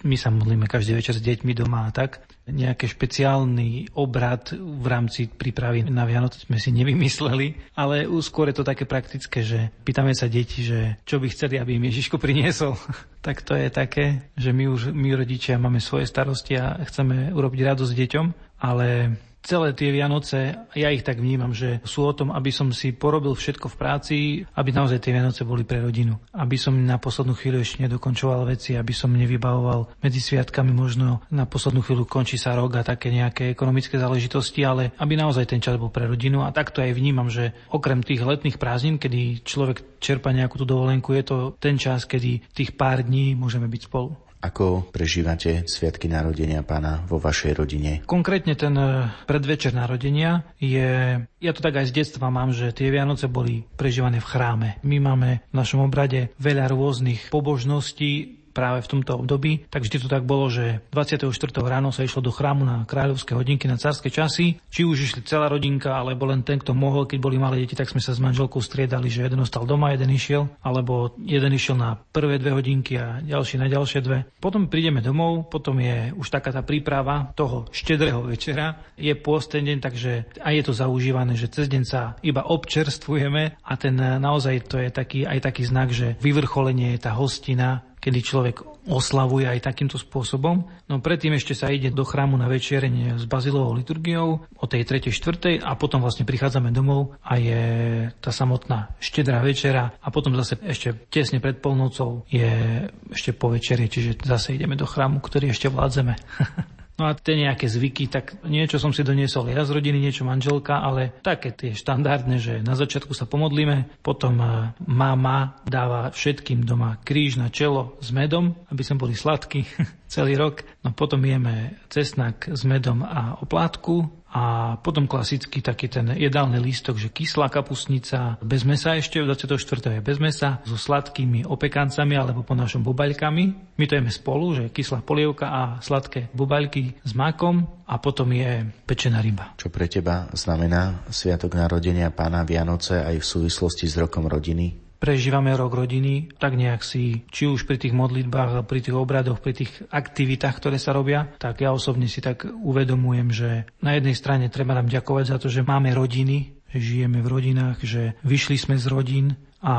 my sa modlíme každý večer s deťmi doma a tak. Nejaký špeciálny obrad v rámci prípravy na Vianoce sme si nevymysleli, ale skôr je to také praktické, že pýtame sa deti, že čo by chceli, aby im Ježiško priniesol. Tak to je také, že my rodičia máme svoje starosti a chceme urobiť radosť deťom, ale celé tie Vianoce, ja ich tak vnímam, že sú o tom, aby som si porobil všetko v práci, aby naozaj tie Vianoce boli pre rodinu. Aby som na poslednú chvíľu ešte nedokončoval veci, aby som nevybavoval medzi sviatkami, možno na poslednú chvíľu končí sa rok a také nejaké ekonomické záležitosti, ale aby naozaj ten čas bol pre rodinu. A takto aj vnímam, že okrem tých letných prázdnin, kedy človek čerpa nejakú tú dovolenku, je to ten čas, kedy tých pár dní môžeme byť spolu. Ako prežívate sviatky narodenia Pána vo vašej rodine? Konkrétne ten predvečer narodenia je... Ja to tak aj z detstva mám, že tie Vianoce boli prežívané v chráme. My máme v našom obrade veľa rôznych pobožností práve v tomto období. Tak vždy to tak bolo, že 24. ráno sa išlo do chrámu na kráľovské hodinky, na cárske časy. Či už išli celá rodinka, alebo len ten, kto mohol. Keď boli malé deti, tak sme sa s manželkou striedali, že jeden ostal doma, jeden išiel, alebo jeden išiel na prvé 2 hodinky a ďalší na ďalšie 2. Potom prídeme domov, potom je už taká tá príprava toho štedrého večera. Je pôsten deň, takže aj je to zaužívané, že cez deň sa iba občerstvujeme a ten naozaj to je taký znak, že vyvrcholenie je tá hostina, kedy človek oslavuje aj takýmto spôsobom. No predtým ešte sa ide do chrámu na večerenie s Bazilovou liturgiou o tej 3. 4. a potom vlastne prichádzame domov a je tá samotná štedrá večera a potom zase ešte tesne pred polnocou je ešte povečerie, čiže zase ideme do chrámu, ktorý ešte vládzeme. No a tie nejaké zvyky, tak niečo som si doniesol ja z rodiny, niečo manželka, ale také tie štandardné, že na začiatku sa pomodlíme, potom mama dáva všetkým doma kríž na čelo s medom, aby sme boli sladkí celý rok. No potom jeme cesnak s medom a oplátku a potom klasicky taký ten jedálny lístok, že kyslá kapustnica bez mesa ešte, v 24. je bez mesa, so sladkými opekancami alebo po našom bobaľkami. My to jeme spolu, že kyslá polievka a sladké bobaľky s makom a potom je pečená ryba. Čo pre teba znamená sviatok narodenia Pána, Vianoce aj v súvislosti s rokom rodiny? Prežívame rok rodiny, tak nejak si, či už pri tých modlitbách, pri tých obradoch, pri tých aktivitách, ktoré sa robia, tak ja osobne si tak uvedomujem, že na jednej strane treba nám ďakovať za to, že máme rodiny, že žijeme v rodinách, že vyšli sme z rodín. A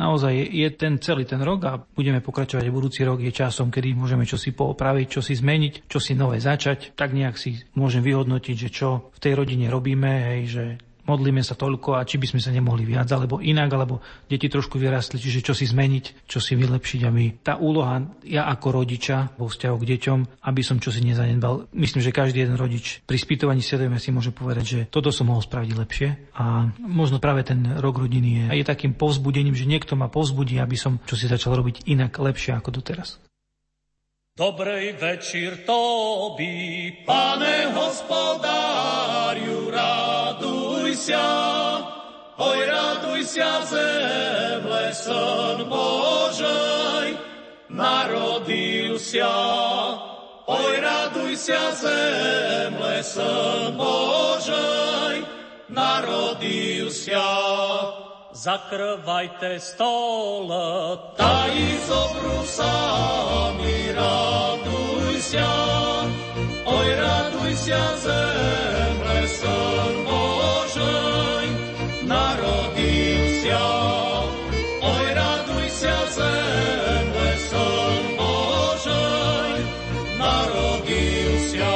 naozaj je ten celý ten rok a budeme pokračovať budúci rok je časom, kedy môžeme čosi poopraviť, čosi zmeniť, čosi nové začať. Tak nejak si môžem vyhodnotiť, že čo v tej rodine robíme, hej, že modlíme sa toľko a či by sme sa nemohli viac alebo inak, alebo deti trošku vyrastli, čiže čo si zmeniť, čo si vylepšiť, aby tá úloha ja ako rodiča vo vzťahu k deťom, aby som čo si nezanedbal. Myslím, že každý jeden rodič pri spýtovaní sledujeme si môže povedať, že toto som mohol spraviť lepšie a možno práve ten rok rodiny je takým povzbudením, že niekto ma povzbudí, aby som čo si začal robiť inak lepšie ako doteraz. Dobrej večer tobi, Pane hospodáriu, raduj sa zemle, Syn Božej narodil sa. Oj, raduj sa zemle, Syn Božej narodil sa. Zakrvajte stole, tají s obrusami, raduj sa. Oj, raduj sa zemle, Syn Božej narodil sa. Oj, raduj sa zemle, Syn Božej narodil sa.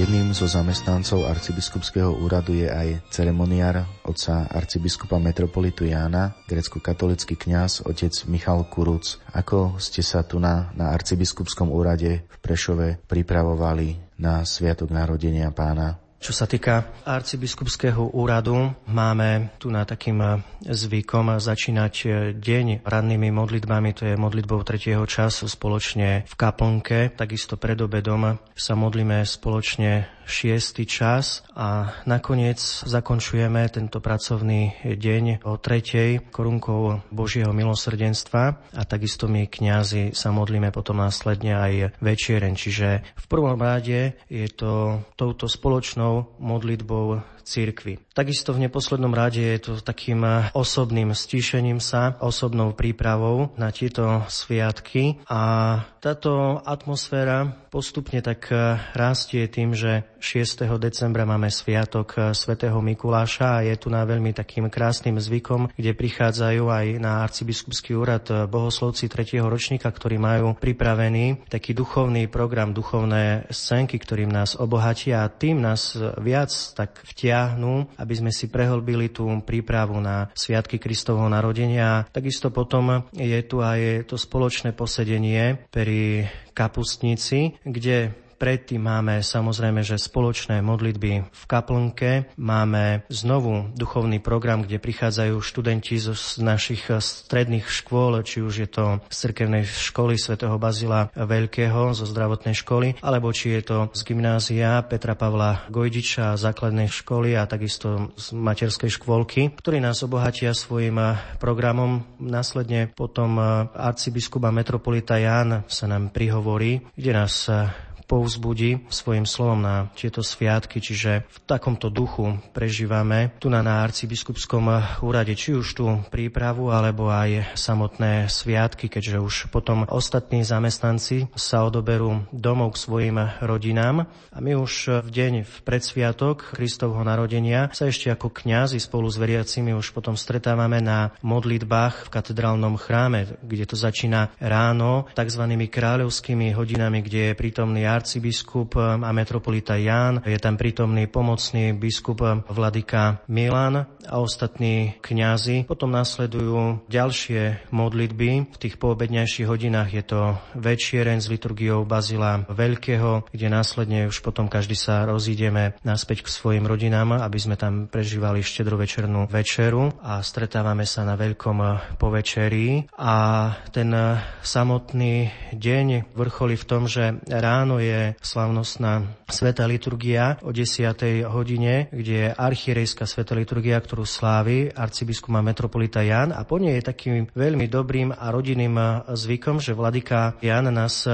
Jedným zo zamestnancov arcibiskupského úradu je aj ceremoniár otca arcibiskupa metropolitu Jána, grécko-katolícky kňaz otec Michal Kuruc. Ako ste sa tu na arcibiskupskom úrade v Prešove pripravovali na sviatok narodenia Pána? Čo sa týka arcibiskupského úradu, máme tu na takým zvykom začínať deň rannými modlitbami, to je modlitbou 3. času spoločne v kaplnke. Takisto pred obedom sa modlíme spoločne 6. čas a nakoniec zakončujeme tento pracovný deň o 3. korunkou Božieho milosrdenstva a takisto my kňazi sa modlíme potom následne aj večeren. Čiže v prvom rade je to touto spoločnou modlitbou cirkvi. Takisto v neposlednom rade je to takým osobným stíšením sa, osobnou prípravou na tieto sviatky a táto atmosféra postupne tak rastie tým, že 6. decembra máme sviatok svätého Mikuláša a je tu na veľmi takým krásnym zvykom, kde prichádzajú aj na arcibiskupský úrad bohoslovci 3. ročníka, ktorí majú pripravený taký duchovný program, duchovné scénky, ktorým nás obohatia a tým nás viac tak vtiahnu, aby sme si prehlbili tú prípravu na sviatky Kristovho narodenia. Takisto potom je tu aj to spoločné posedenie pri kapustnici, kde predtým máme samozrejme, že spoločné modlitby v kaplnke. Máme znovu duchovný program, kde prichádzajú študenti z našich stredných škôl, či už je to z cirkevnej školy svätého Bazila Veľkého, zo zdravotnej školy, alebo či je to z gymnázia Petra Pavla Gojdiča, základnej školy a takisto z materskej škôlky, ktorí nás obohatia svojim programom. Následne potom arcibiskupa metropolita Ján sa nám prihovorí, kde nás povzbudí svojim slovom na tieto sviatky, čiže v takomto duchu prežívame tu na arcibiskupskom úrade či už tú prípravu, alebo aj samotné sviatky, keďže už potom ostatní zamestnanci sa odoberú domov k svojim rodinám. A my už v deň v predsviatok Kristovho narodenia sa ešte ako kňazi spolu s veriacimi už potom stretávame na modlitbách v katedrálnom chráme, kde to začína ráno takzvanými kráľovskými hodinami, kde je prítomný arcibiskup a metropolita Ján, je tam prítomný pomocný biskup vladyka Milan a ostatní kňazi. Potom nasledujú ďalšie modlitby. V tých poobedňajších hodinách je to večiereň s liturgiou Bazila Veľkého, kde následne už potom každý sa rozídeme naspäť k svojim rodinám, aby sme tam prežívali štedrovečernú večeru a stretávame sa na veľkom povečerí. A ten samotný deň vrcholí v tom, že ráno je slávnostná svätá liturgia o 10. hodine, kde je archierejská svätá liturgia, ktorú slávi arcibiskup a metropolita Ján, a po nej je takým veľmi dobrým a rodinným zvykom, že vladyka Ján nás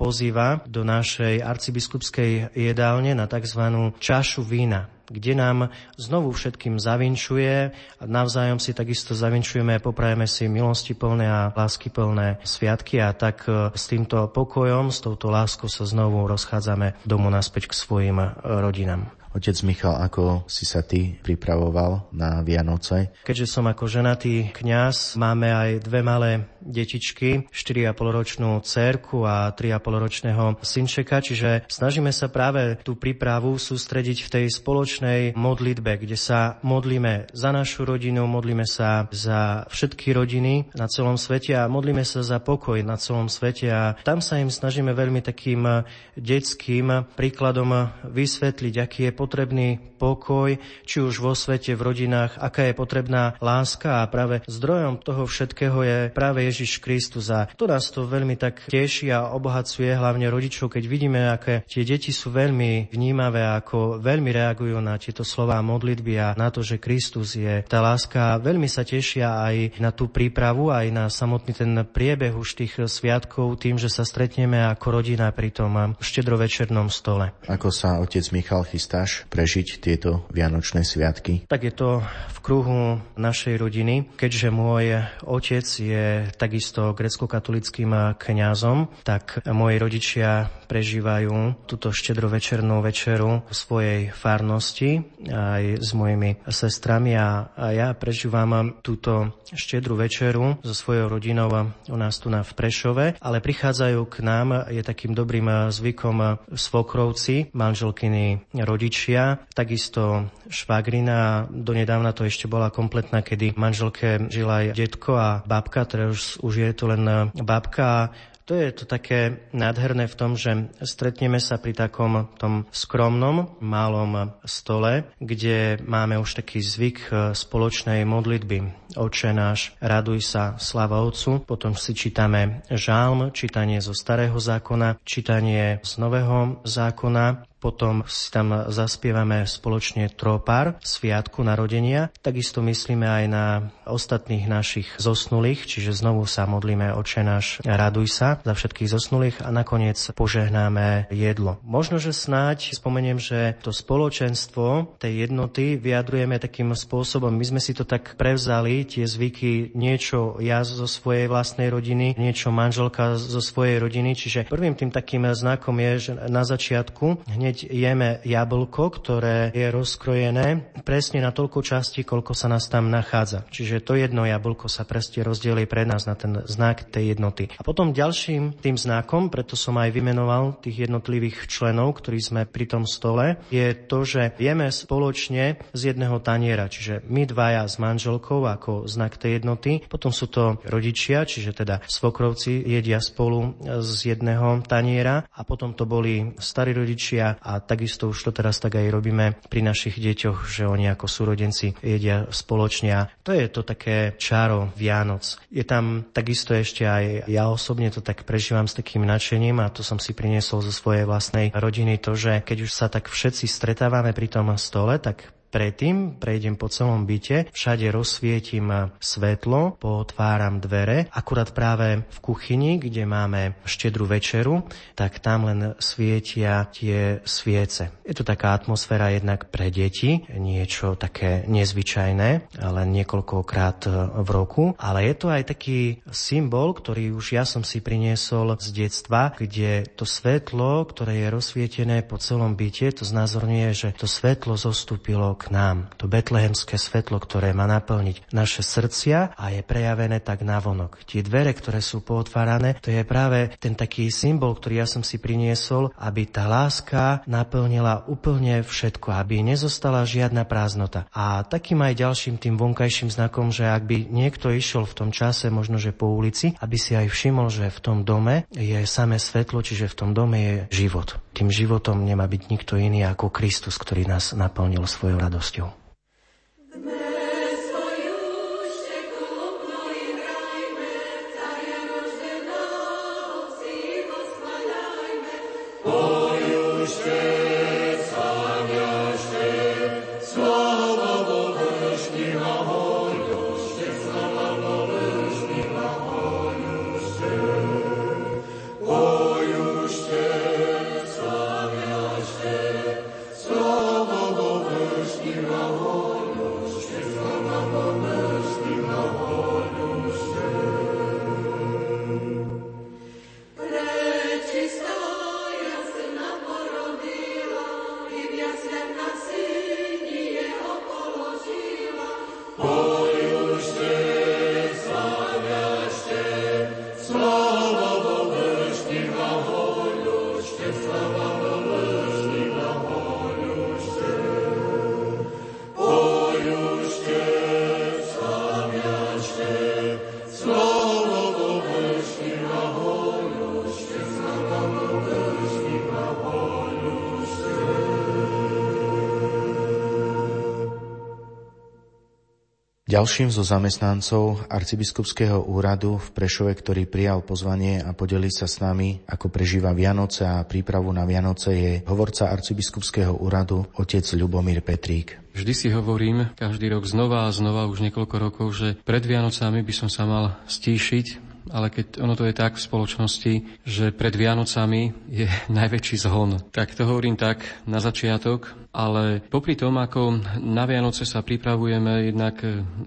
pozýva do našej arcibiskupskej jedálne na tzv. Čašu vína, kde nám znovu všetkým zavinčuje a navzájom si takisto zavinčujeme a poprajeme si milosti plné a lásky plné sviatky, a tak s týmto pokojom, s touto láskou sa znovu rozchádzame domov naspäť k svojim rodinám. Otec Michal, ako si sa ty pripravoval na Vianoce? Keďže som ako ženatý kňaz, máme aj dve malé detičky, 4,5-ročnú dcérku a 3,5-ročného synčeka, čiže snažíme sa práve tú prípravu sústrediť v tej spoločnej modlitbe, kde sa modlíme za našu rodinu, modlíme sa za všetky rodiny na celom svete a modlíme sa za pokoj na celom svete, a tam sa im snažíme veľmi takým detským príkladom vysvetliť, aký je potrebný pokoj, či už vo svete, v rodinách, aká je potrebná láska, a práve zdrojom toho všetkého je práve Ježiš Kristus. A to nás to veľmi tak teší a obohacuje, hlavne rodičov, keď vidíme, aké tie deti sú veľmi vnímavé, ako veľmi reagujú na tieto slová modlitby a na to, že Kristus je tá láska. Veľmi sa tešia aj na tú prípravu, aj na samotný ten priebeh už tých sviatkov tým, že sa stretneme ako rodina pri tom štedrovečernom stole. Ako sa, otec Michal, chystá prežiť tieto vianočné sviatky? Tak je to v kruhu našej rodiny. Keďže môj otec je takisto gréckokatolíckym kňazom, tak moji rodičia prežívajú túto štedrovečernú večeru v svojej farnosti aj s mojimi sestrami, a ja prežívam túto štedrú večeru so svojou rodinou u nás tu na v Prešove, ale prichádzajú k nám, je takým dobrým zvykom, svokrovci, manželkyny rodičia, takisto švagrina, donedávna to ešte bola kompletná, kedy manželke žila aj detko a babka, teraz už je to len babka. To je to také nádherné v tom, že stretneme sa pri takom tom skromnom, malom stole, kde máme už taký zvyk spoločnej modlitby. Oče náš, raduj sa, sláva Otcu. Potom si čítame žalm, čítanie zo Starého zákona, čítanie z Nového zákona. Potom si tam zaspievame spoločne tropár sviatku narodenia. Takisto myslíme aj na ostatných našich zosnulých, čiže znovu sa modlíme Oče náš, raduj sa, za všetkých zosnulých, a nakoniec požehnáme jedlo. Možno, že snáď spomeniem, že to spoločenstvo tej jednoty vyjadrujeme takým spôsobom. My sme si to tak prevzali, tie zvyky, niečo ja zo svojej vlastnej rodiny, niečo manželka zo svojej rodiny. Čiže prvým tým takým znakom je, že na začiatku hneď jeme jablko, ktoré je rozkrojené presne na toľko časti, koľko sa nás tam nachádza. Čiže to jedno jablko sa presne rozdielí pre nás na ten znak tej jednoty. A potom ďalším tým znakom, preto som aj vymenoval tých jednotlivých členov, ktorí sme pri tom stole, je to, že jeme spoločne z jedného taniera. Čiže my dvaja s manželkou ako znak tej jednoty. Potom sú to rodičia, čiže teda svokrovci jedia spolu z jedného taniera. A potom to boli starí rodičia, a takisto už to teraz tak aj robíme pri našich deťoch, že oni ako súrodenci jedia spoločne, a to je to také čaro Vianoc. Je tam takisto ešte aj, ja osobne to tak prežívam s takým nadšením, a to som si priniesol zo svojej vlastnej rodiny, to, že keď už sa tak všetci stretávame pri tom stole, tak Predtým prejdem po celom byte, všade rozsvietim svetlo, pootváram dvere. Akurát práve v kuchyni, kde máme štedrú večeru, tak tam len svietia tie sviece. Je to taká atmosféra jednak pre deti, niečo také nezvyčajné, len niekoľkokrát v roku. Ale je to aj taký symbol, ktorý už ja som si priniesol z detstva, kde to svetlo, ktoré je rozsvietené po celom byte, to znázorňuje, že to svetlo zostúpilo k nám, to betlehemské svetlo, ktoré má naplniť naše srdcia a je prejavené tak navonok. Tie dvere, ktoré sú pootvárané, to je práve ten taký symbol, ktorý ja som si priniesol, aby tá láska naplnila úplne všetko, aby nezostala žiadna prázdnota. A takým aj ďalším tým vonkajším znakom, že ak by niekto išiel v tom čase, možno že po ulici, aby si aj všimol, že v tom dome je samé svetlo, čiže v tom dome je život. Tým životom nemá byť nikto iný ako Kristus, ktorý nás naplnil svojou radosťou. Ďalším zo zamestnancov arcibiskupského úradu v Prešove, ktorý prijal pozvanie a podelí sa s nami, ako prežíva Vianoce a prípravu na Vianoce, je hovorca arcibiskupského úradu otec Ľubomír Petrík. Vždy si hovorím, každý rok znova a znova, už niekoľko rokov, že pred Vianocami by som sa mal stíšiť, ale keď ono to je tak v spoločnosti, že pred Vianocami je najväčší zhon. Tak to hovorím tak na začiatok, ale popri tom, ako na Vianoce sa pripravujeme, jednak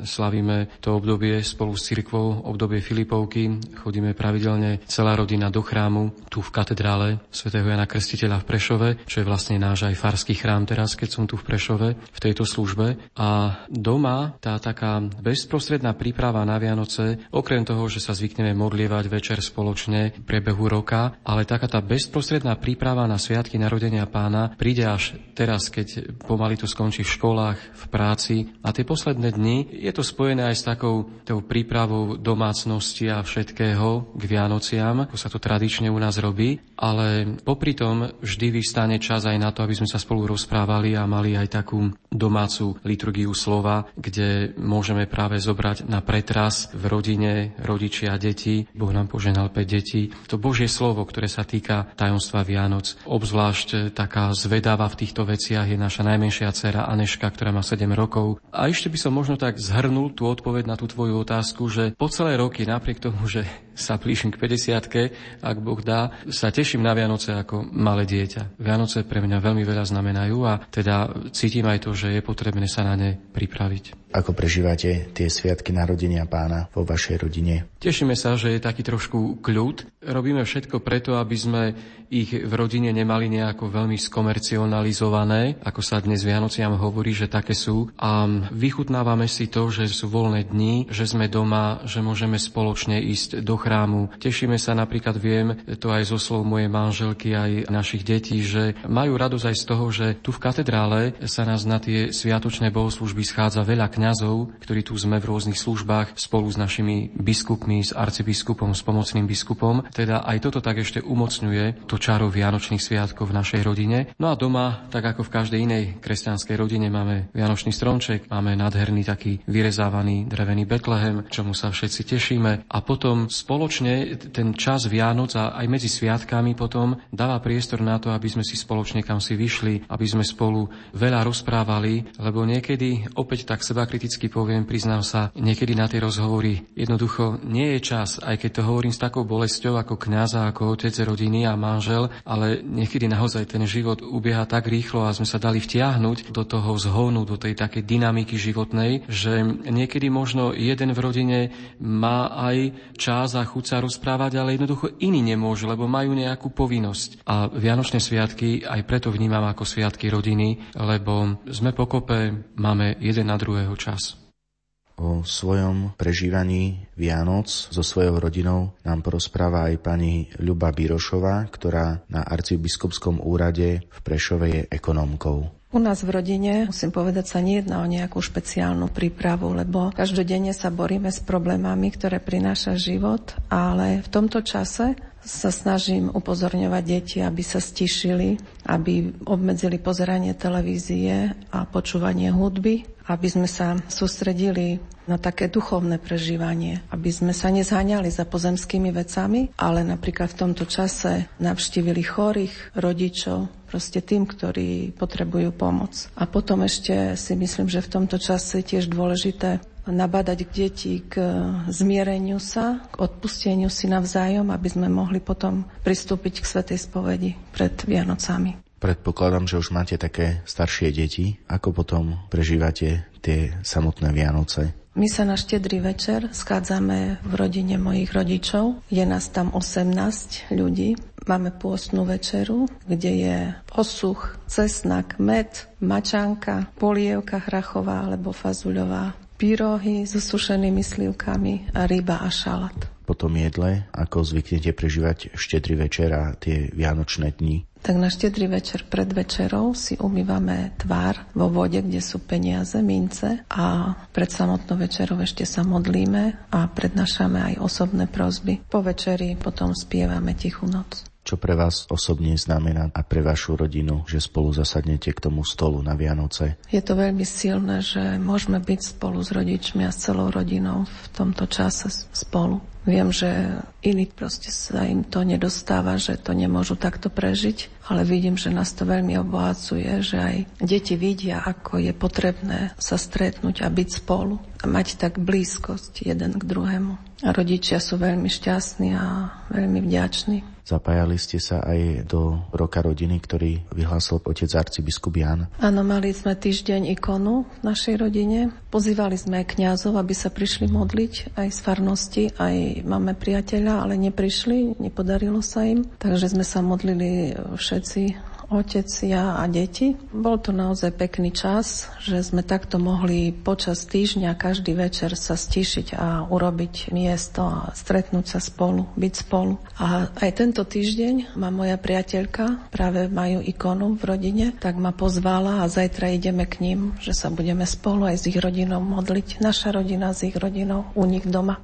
slavíme to obdobie spolu s cirkvou, obdobie Filipovky, chodíme pravidelne celá rodina do chrámu, tu v katedrále svätého Jana Krstiteľa v Prešove, čo je vlastne náš aj farský chrám teraz, keď som tu v Prešove, v tejto službe. A doma tá taká bezprostredná príprava na Vianoce, okrem toho, že sa zvykneme modlievať večer spoločne v priebehu roka, ale taká tá bezprostredná príprava na sviatky narodenia Pána príde až teraz, keď pomaly to skončí v školách, v práci. A tie posledné dni je to spojené aj s takou prípravou domácnosti a všetkého k Vianociam, ako sa to tradične u nás robí, ale popri tom vždy vystane čas aj na to, aby sme sa spolu rozprávali a mali aj takú domácu liturgiu slova, kde môžeme práve zobrať na pretras v rodine, rodičia, deti. Boh nám poženal 5 detí. To Božie slovo, ktoré sa týka tajomstva Vianoc. Obzvlášť taká zvedavá v týchto veciach je naša najmenšia dcéra Aneška, ktorá má 7 rokov. A ešte by som možno tak zhrnul tú odpoveď na tú tvoju otázku, že po celé roky, napriek tomu, že sa blížim k 50-ke, ak Boh dá, sa teším na Vianoce ako malé dieťa. Vianoce pre mňa veľmi veľa znamenajú a teda cítim aj to, že je potrebné sa na ne pripraviť. Ako prežívate tie sviatky narodenia Pána vo vašej rodine? Tešíme sa, že je taký trošku kľud. Robíme všetko preto, aby sme ich v rodine nemali nejako veľmi skomercionalizované, ako sa dnes Vianociam hovorí, že také sú. A vychutnávame si to, že sú voľné dni, že sme doma, že môžeme spoločne ísť do chrámu. Tešíme sa napríklad, viem to aj zo slov mojej manželky, aj našich detí, že majú radosť aj z toho, že tu v katedrále sa nás na tie sviatočné bohoslúžby schádza veľa kňazov, ktorí tu sme v rôznych službách spolu s našimi biskupmi, s arcibiskupom, s pomocným biskupom. Teda aj toto tak ešte umocňuje to čaro vianočných sviatkov v našej rodine. No a doma, tak ako v každej inej kresťanskej rodine, máme vianočný stromček, máme nádherný taký vyrezávaný drevený Betlehem, čomu sa všetci tešíme. A potom spoločne ten čas Vianoc a aj medzi sviatkami potom dáva priestor na to, aby sme si spoločne kam si vyšli, aby sme spolu veľa rozprávali, lebo niekedy, opäť tak sebakriticky poviem, priznám sa, niekedy na tie rozhovory jednoducho nie je čas, aj keď to hovorím s takou bolesťou ako kňaza, ako otec rodiny a manžel, ale niekedy naozaj ten život ubieha tak rýchlo a sme sa dali vtiahnuť do toho zhonu, do tej takej dynamiky životnej, že niekedy možno jeden v rodine má aj čas a chuť sa rozprávať, ale jednoducho iní nemôžu, lebo majú nejakú povinnosť. A Vianočné sviatky aj preto vnímam ako sviatky rodiny, lebo sme pokope, máme jeden na druhého čas. O svojom prežívaní Vianoc so svojou rodinou nám porozpráva aj pani Ľuba Birošová, ktorá na arcibiskupskom úrade v Prešove je ekonomkou. U nás v rodine, musím povedať, sa nejedná o nejakú špeciálnu prípravu, lebo každodenne sa boríme s problémami, ktoré prináša život, ale v tomto čase sa snažím upozorňovať deti, aby sa stišili, aby obmedzili pozeranie televízie a počúvanie hudby, aby sme sa sústredili na také duchovné prežívanie, aby sme sa nezháňali za pozemskými vecami, ale napríklad v tomto čase navštívili chorých, rodičov, proste tým, ktorí potrebujú pomoc. A potom ešte si myslím, že v tomto čase tiež dôležité nabadať deti k zmiereniu sa, k odpusteniu si navzájom, aby sme mohli potom pristúpiť k svätej spovedi pred Vianocami. Predpokladám, že už máte také staršie deti. Ako potom prežívate tie samotné Vianoce? My sa na Štedrý večer schádzame v rodine mojich rodičov. Je nás tam 18 ľudí. Máme pôstnu večeru, kde je osuch, cesnak, med, mačanka, polievka hrachová alebo fazuľová, pyrohy so sušenými slivkami a ryba a šalát. Po tom jedle, ako zvyknete prežívať Štedrý večer a tie vianočné dni? Tak na Štedrý večer pred večerou si umývame tvár vo vode, kde sú peniaze, mince, a pred samotnou večerou ešte sa modlíme a prednášame aj osobné prosby. Po večeri potom spievame Tichú noc. Čo pre vás osobne znamená a pre vašu rodinu, že spolu zasadnete k tomu stolu na Vianoce? Je to veľmi silné, že môžeme byť spolu s rodičmi a s celou rodinou v tomto čase spolu. Viem, že iní proste sa im to nedostáva, že to nemôžu takto prežiť, ale vidím, že nás to veľmi obohacuje, že aj deti vidia, ako je potrebné sa stretnúť a byť spolu a mať tak blízkosť jeden k druhému. A rodičia sú veľmi šťastní a veľmi vďační. Zapájali ste sa aj do roka rodiny, ktorý vyhlásil otec arcibiskup Ján? Áno, mali sme týždeň ikonu v našej rodine. Pozývali sme aj kňazov, aby sa prišli modliť, aj z farnosti, aj máme priateľa, ale neprišli, nepodarilo sa im. Takže sme sa modlili všetci, otec, ja a deti. Bol to naozaj pekný čas, že sme takto mohli počas týždňa každý večer sa stíšiť a urobiť miesto a stretnúť sa spolu, byť spolu. A aj tento týždeň má moja priateľka, práve majú ikonu v rodine, tak ma pozvala a zajtra ideme k ním, že sa budeme spolu aj s ich rodinou modliť. Naša rodina s ich rodinou u nich doma.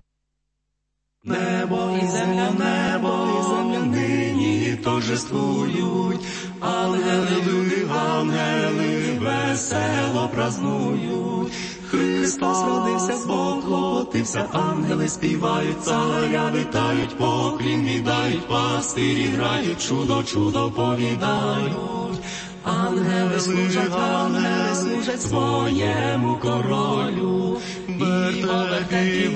Nebo i zemľa, nebo i zemľa, nyní торжествують, ангели, люди, ангели весело празнують. Христос родився, Бог плотився, ангели співають, царя вітають, поклін віддають, пастирі грають, чудо повідають. Ангели служать своєму королю, вертепи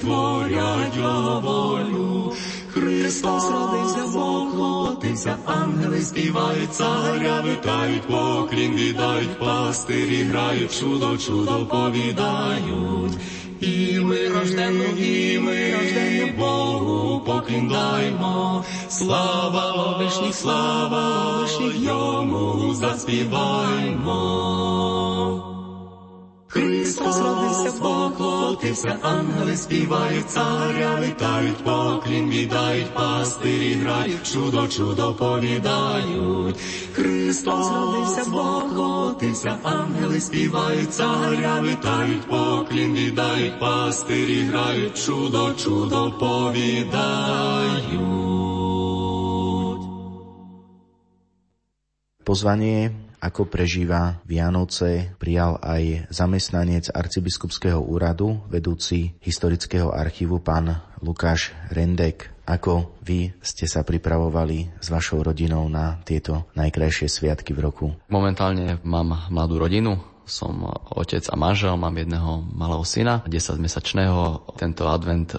творять його волю. Христос родився, Бог плотився, ангели співають, царя вітають, поклін віддають, пастирі грають, чудо повідають. І ми рожденню Богу поклін даймо, слава вишніх йому заспіваймо. Христос родився, Бог плотився, ангели співають, царя вітають, поклін віддають, пастирі грають, чудо повідають. Христос родився, Бог плотився, ангели співають, царя вітають, поклін віддають, пастирі грають, чудо повідають. Pozvanie ako prežíva Vianoce, prijal aj zamestnanec arcibiskupského úradu, vedúci historického archívu pán Lukáš Rendek. Ako vy ste sa pripravovali s vašou rodinou na tieto najkrajšie sviatky v roku? Momentálne mám mladú rodinu. Som otec a manžel, mám jedného malého syna, 10-mesačného. Tento advent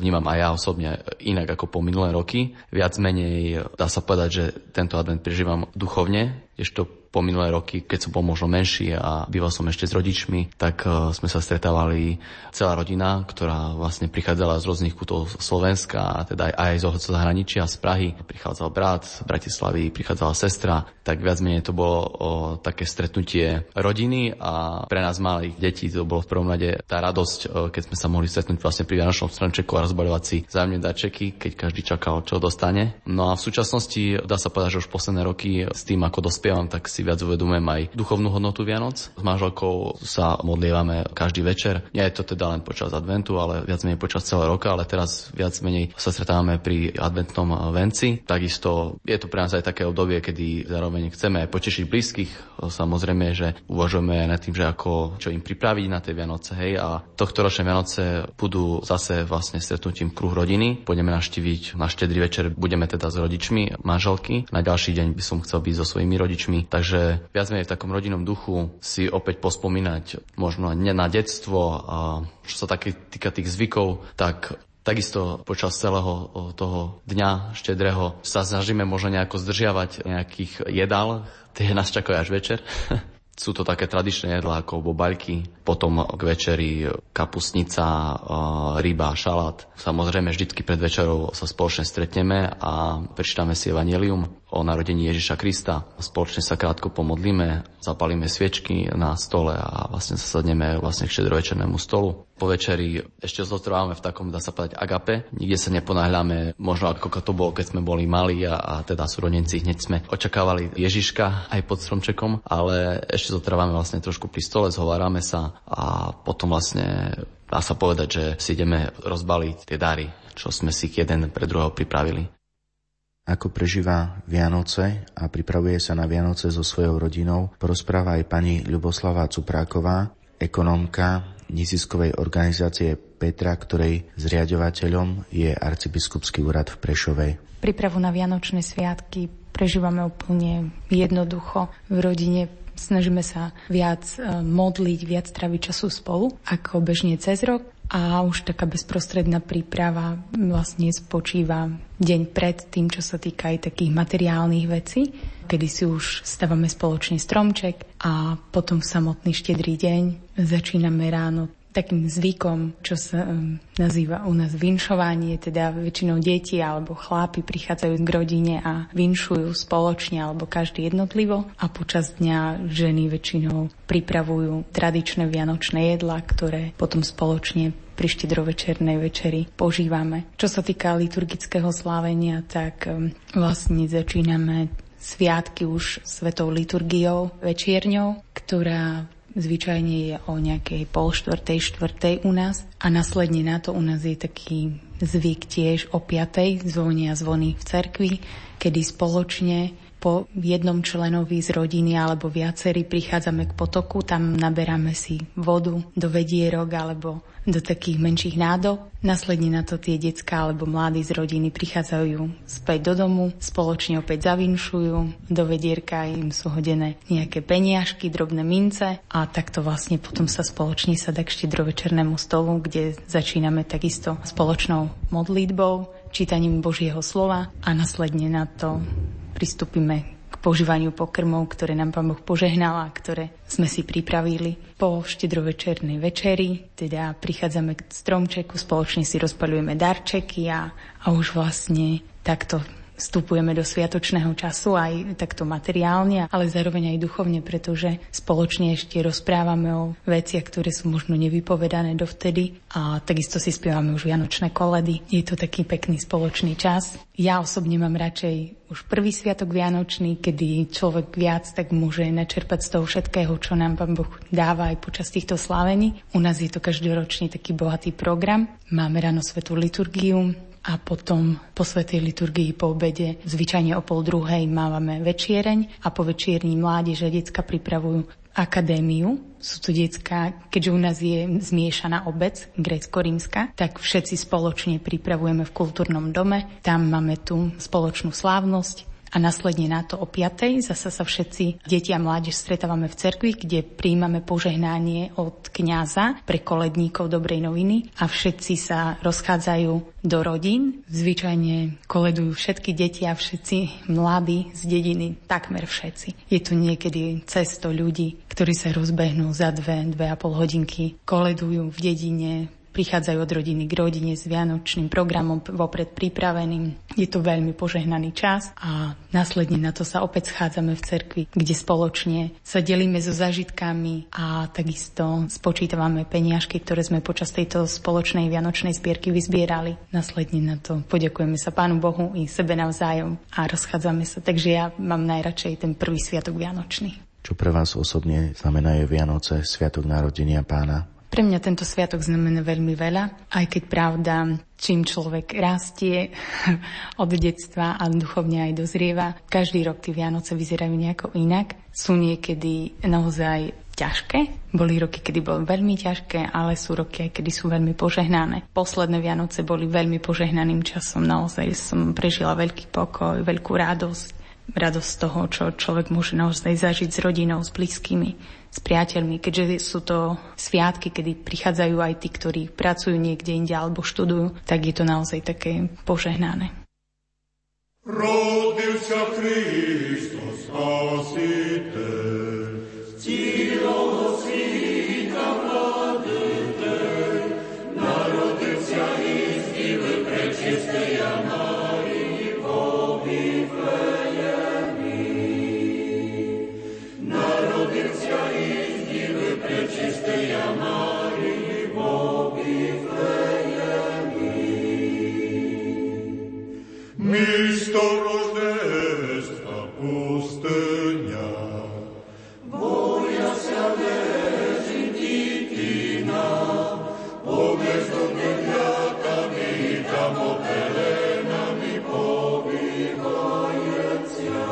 vnímam aj ja osobne inak ako po minulé roky. Viac menej dá sa povedať, že tento advent prežívam duchovne, kdežto po minulé roky, keď som bol možno menší a býval som ešte s rodičmi, tak sme sa stretávali celá rodina, ktorá vlastne prichádzala z rôznych kútov Slovenska, a teda aj z zahraničia, z Prahy. Prichádzal brat z Bratislavy, prichádzala sestra, tak viac menej to bolo také stretnutie rodiny. A pre nás malých detí to bolo v prvom rade tá radosť, keď sme sa mohli stretnúť vlastne pri vianočnom stromčeku a rozbaľovať si vzájomne darčeky, keď každý čakal, čo dostane. No a v súčasnosti dá sa povedať, že už posledné roky s tým, ako dospievam, tak si viac uvedomujem aj duchovnú hodnotu Vianoc. S manželkou sa modlievame každý večer. Nie je to teda len počas adventu, ale viac menej počas celého roka, ale teraz viac menej sa stretávame pri adventnom venci. Takisto je to pre nás aj také obdobie, kedy zároveň chceme potešiť blízkych. Samozrejme, že uvažujeme nad tým, že ako čo im pripraviť na tie Vianoce, hej, a tohto ročné Vianoce budú zase vlastne stretnutím kruh rodiny. Pôjdeme navštíviť na štedrý večer, budeme teda s rodičmi manželky. Na ďalší deň by som chcel byť so svojimi rodičmi, takže viac menej v takom rodinnom duchu si opäť pospomínať možno nie na detstvo, a čo sa také týka tých zvykov, tak takisto počas celého toho dňa štedrého sa snažíme možno nejako zdržiavať nejakých jedál, tie nás čakajú až večer. Sú to také tradičné jedlá ako bobaľky, potom k večeri kapustnica, ryba, šalát. Samozrejme, vždycky pred večerou sa spoločne stretneme a prečítame si evanjelium o narodení Ježiša Krista. Spoločne sa krátko pomodlíme, zapalíme sviečky na stole a vlastne sa sadneme vlastne k štedrovečernému stolu. Po večeri ešte zotrvávame v takom, dá sa povedať, agape. Nikde sa neponáhľame, možno ako to bolo, keď sme boli mali a teda súrodenci, hneď sme očakávali Ježiška aj pod stromčekom, ale ešte zotrvávame vlastne trošku pri stole, zhovárame sa a potom vlastne dá sa povedať, že si ideme rozbaliť tie dary, čo sme si jeden pre druhého pripravili. Ako prežíva Vianoce a pripravuje sa na Vianoce so svojou rodinou, porozpráva aj pani Ľuboslava Cupráková, ekonomka neziskovej organizácie Petra, ktorej zriaďovateľom je arcibiskupský úrad v Prešove. Prípravu na vianočné sviatky prežívame úplne jednoducho v rodine. Snažíme sa viac modliť, viac tráviť času spolu ako bežne cez rok. A už taká bezprostredná príprava vlastne spočíva deň pred tým, čo sa týka aj takých materiálnych vecí, kedy si už stavame spoločný stromček a potom v samotný štedrý deň začíname ráno takým zvykom, čo sa nazýva u nás vinšovanie, teda väčšinou deti alebo chlápi prichádzajú k rodine a vinšujú spoločne alebo každý jednotlivo a počas dňa ženy väčšinou pripravujú tradičné vianočné jedlá, ktoré potom spoločne pri štedrovečernej večeri požívame. Čo sa týka liturgického slávenia, tak vlastne začíname sviatky už svetou liturgiou, večierňou, ktorá zvyčajne je o nejakej pol štvrtej u nás a následne na to u nás je taký zvyk tiež o 5:00 zvonia zvony v cerkvi, kedy spoločne po jednom členovi z rodiny alebo viacerí prichádzame k potoku, tam naberáme si vodu do vedierok alebo do takých menších nádob. Následne na to tie decká alebo mladí z rodiny prichádzajú späť do domu, spoločne opäť zavinšujú, do vedierka im sú hodené nejaké peniažky, drobné mince a takto vlastne potom sa spoločne sadá k štedrovečernému stolu, kde začíname takisto spoločnou modlitbou, čítaním Božieho slova a následne na to pristúpime k požívaniu pokrmov, ktoré nám Pán Boh požehnal a ktoré sme si pripravili. Po štedrovečernej večeri teda prichádzame k stromčeku, spoločne si rozpaľujeme darčeky a už vlastne takto vstupujeme do sviatočného času aj takto materiálne, ale zároveň aj duchovne, pretože spoločne ešte rozprávame o veciach, ktoré sú možno nevypovedané dovtedy a takisto si spievame už vianočné koledy. Je to taký pekný spoločný čas. Ja osobne mám radšej už prvý sviatok vianočný, kedy človek viac tak môže načerpať z toho všetkého, čo nám Pán Boh dáva aj počas týchto slávení. U nás je to každoročný taký bohatý program. Máme ráno svetú liturgiu, a potom po svätej liturgii po obede zvyčajne o 13:30 máme večiereň a po večierni mládeže decka pripravujú akadémiu. Sú tu decká, keďže u nás je zmiešaná obec, grécko-rímska, tak všetci spoločne pripravujeme v kultúrnom dome. Tam máme tú spoločnú slávnosť. A následne na to o 5:00 zasa sa všetci deti a mládež stretávame v cerkvi, kde príjmame požehnanie od kňaza pre koledníkov dobrej noviny a všetci sa rozchádzajú do rodín. Zvyčajne koledujú všetky deti a všetci mladí z dediny, takmer všetci. Je tu niekedy cez 100 ľudí, ktorí sa rozbehnú za 2-2,5 hodinky, koledujú v dedine, prichádzajú od rodiny k rodine s vianočným programom vopred pripraveným. Je to veľmi požehnaný čas a následne na to sa opäť schádzame v cerkvi, kde spoločne sa delíme so zážitkami a takisto spočítavame peniažky, ktoré sme počas tejto spoločnej vianočnej zbierky vyzbierali. Následne na to poďakujeme sa Pánu Bohu i sebe navzájom a rozchádzame sa. Takže ja mám najradšej ten prvý sviatok vianočný. Čo pre vás osobne znamenajú Vianoce, sviatok narodenia Pána? Pre mňa tento sviatok znamená veľmi veľa, aj keď pravda, čím človek rastie od detstva a duchovne aj dozrieva, každý rok tie Vianoce vyzerajú nejako inak. Sú niekedy naozaj ťažké. Boli roky, kedy boli veľmi ťažké, ale sú roky aj, kedy sú veľmi požehnané. Posledné Vianoce boli veľmi požehnaným časom. Naozaj som prežila veľký pokoj, veľkú radosť toho, čo človek môže naozaj zažiť s rodinou, s blízkymi, s priateľmi, keďže sú to sviatky, kedy prichádzajú aj tí, ktorí pracujú niekde inde alebo študujú, tak je to naozaj také požehnané. Rodil sa Kristus Spasiteľ, círov do svita mladiteľ, narodil sa iz divy prečistej a Márii povývej. Místo roždéstva pustelňa, boja sa leží titina, obezdo nevľatami i tam opelenami pobývajúcia.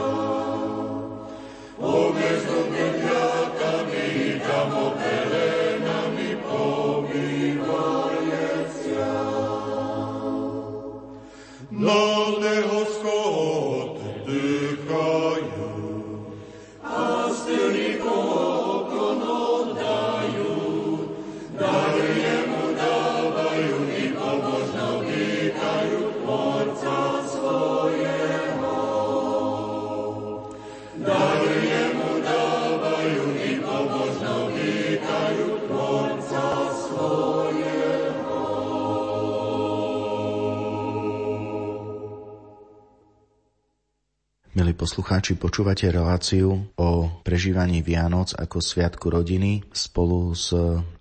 Obezdo nevľatami i tam opelenami pobývajúcia. Hlavného skotu dýchajú, pastíri kokon oddajú, dary jemu dávajú, i pobožno vítajú Tvorca svojého. Dary jemu dávajú, i pobožno vítajú Tvorca svojého. Milí poslucháči, počúvate reláciu o prežívaní Vianoc ako sviatku rodiny spolu s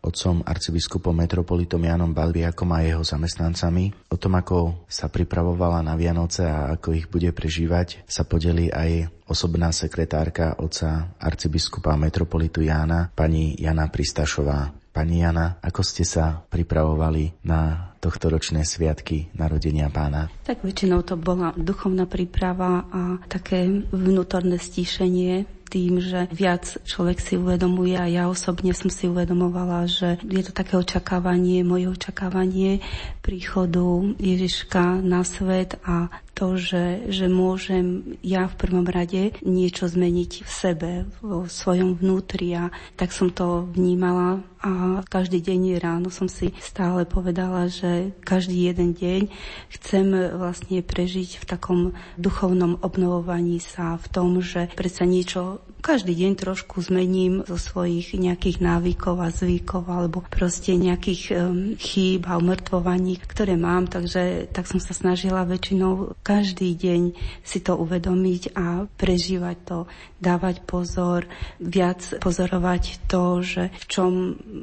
otcom arcibiskupom metropolitom Jánom Babjákom a jeho zamestnancami. O tom, ako sa pripravovala na Vianoce a ako ich bude prežívať, sa podelí aj osobná sekretárka otca arcibiskupa metropolitu Jána, pani Jana Pristašová. Pani Jana, ako ste sa pripravovali na tohtoročné sviatky narodenia Pána? Tak väčšinou to bola duchovná príprava a také vnútorné stíšenie, tým, že viac človek si uvedomuje a ja osobne som si uvedomovala, že je to také očakávanie, moje očakávanie príchodu Ježiška na svet a to, že môžem ja v prvom rade niečo zmeniť v sebe, vo svojom vnútri a tak som to vnímala a každý deň ráno som si stále povedala, že každý jeden deň chcem vlastne prežiť v takom duchovnom obnovovaní sa, v tom, že predsa niečo každý deň trošku zmením zo svojich nejakých návykov a zvykov alebo proste nejakých chýb a umrtvovaní, ktoré mám, takže tak som sa snažila väčšinou každý deň si to uvedomiť a prežívať to, dávať pozor, viac pozorovať to, že v čom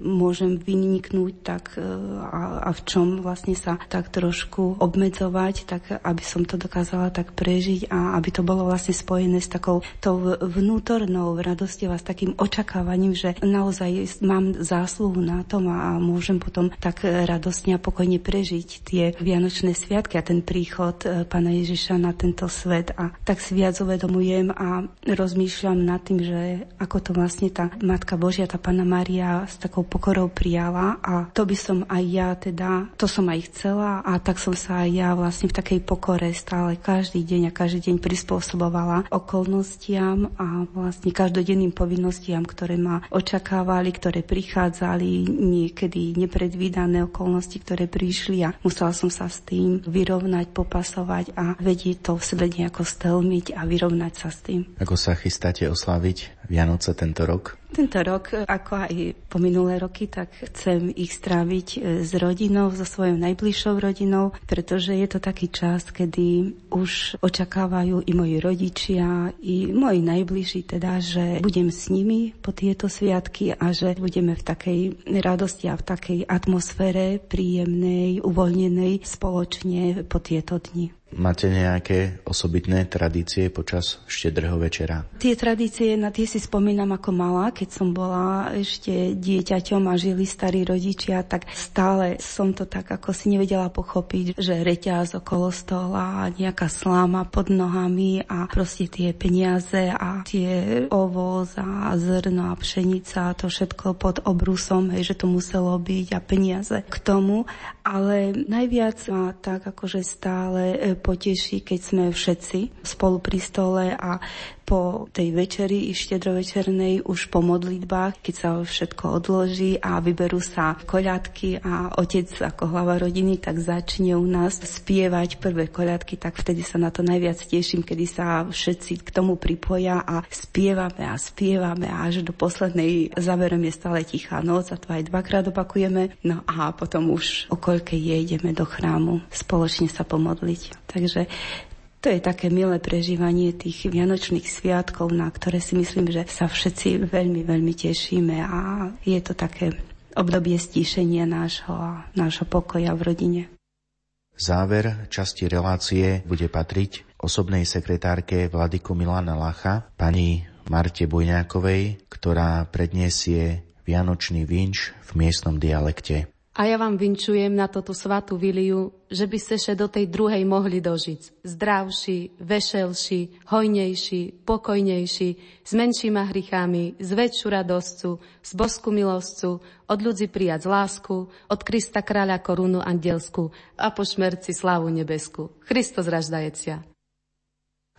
môžem vyniknúť tak, a v čom vlastne sa tak trošku obmedzovať, tak aby som to dokázala tak prežiť a aby to bolo vlastne spojené s takou tou vnútornou nádhernou radosťou a s takým očakávaním, že naozaj mám zásluhu na tom a môžem potom tak radostne a pokojne prežiť tie vianočné sviatky a ten príchod Pána Ježiša na tento svet. A tak si viac uvedomujem a rozmýšľam nad tým, že ako to vlastne tá Matka Božia, tá Panna Mária s takou pokorou prijala, a to by som aj ja teda, to som aj chcela, a tak som sa aj ja vlastne v takej pokore stále každý deň a každý deň prispôsobovala okolnostiam a vlastne každodenným povinnostiam, ktoré ma očakávali, ktoré prichádzali, niekedy nepredvídané okolnosti, ktoré prišli, a musela som sa s tým vyrovnať, popasovať a vedieť to v sebe nejako stelmiť a vyrovnať sa s tým. Ako sa chystáte osláviť Vianoce tento rok? Tento rok, ako aj po minulé roky, tak chcem ich stráviť s rodinou, so svojou najbližšou rodinou, pretože je to taký čas, kedy už očakávajú i moji rodičia, i moji najbližší, teda, že budem s nimi po tieto sviatky a že budeme v takej radosti a v takej atmosfére príjemnej, uvoľnenej spoločne po tieto dni. Máte nejaké osobitné tradície počas štedrého večera? Tie tradície, na tie si spomínam ako malá, keď som bola ešte dieťaťom a žili starí rodičia, tak stále som to tak ako si nevedela pochopiť, že reťaz okolo stola, nejaká sláma pod nohami a proste tie peniaze a tie ovoz a zrno a pšenica, to všetko pod obrusom, hej, že to muselo byť a peniaze k tomu, ale najviac ma tak akože stále poteší, keď sme všetci spolu pri stole a po tej večeri i štedrovečernej už po modlitbách, keď sa všetko odloží a vyberú sa koľadky a otec ako hlava rodiny tak začne u nás spievať prvé koľadky, tak vtedy sa na to najviac teším, kedy sa všetci k tomu pripoja a spievame a spievame a až do poslednej záverom je stále tichá noc a to aj dvakrát opakujeme. No a potom už o koľkej ideme do chrámu spoločne sa pomodliť. Takže to je také milé prežívanie tých vianočných sviatkov, na ktoré si myslím, že sa všetci veľmi, veľmi tešíme a je to také obdobie stíšenia nášho pokoja v rodine. Záver časti relácie bude patriť osobnej sekretárke vladyku Milana Lacha, pani Marte Bojňákovej, ktorá predniesie vianočný vinš v miestnom dialekte. A ja vám vinčujem na toto svatú viliu, že by ste še do tej druhej mohli dožiť. Zdravší, vešelší, hojnejší, pokojnejší, s menšíma hrichami, s väčšiu radosťou, s bosku milosťou, od ľudí prijať lásku, od Krista kráľa korunu andelskú a po šmerci slávu nebesku. Hristos raždajecia.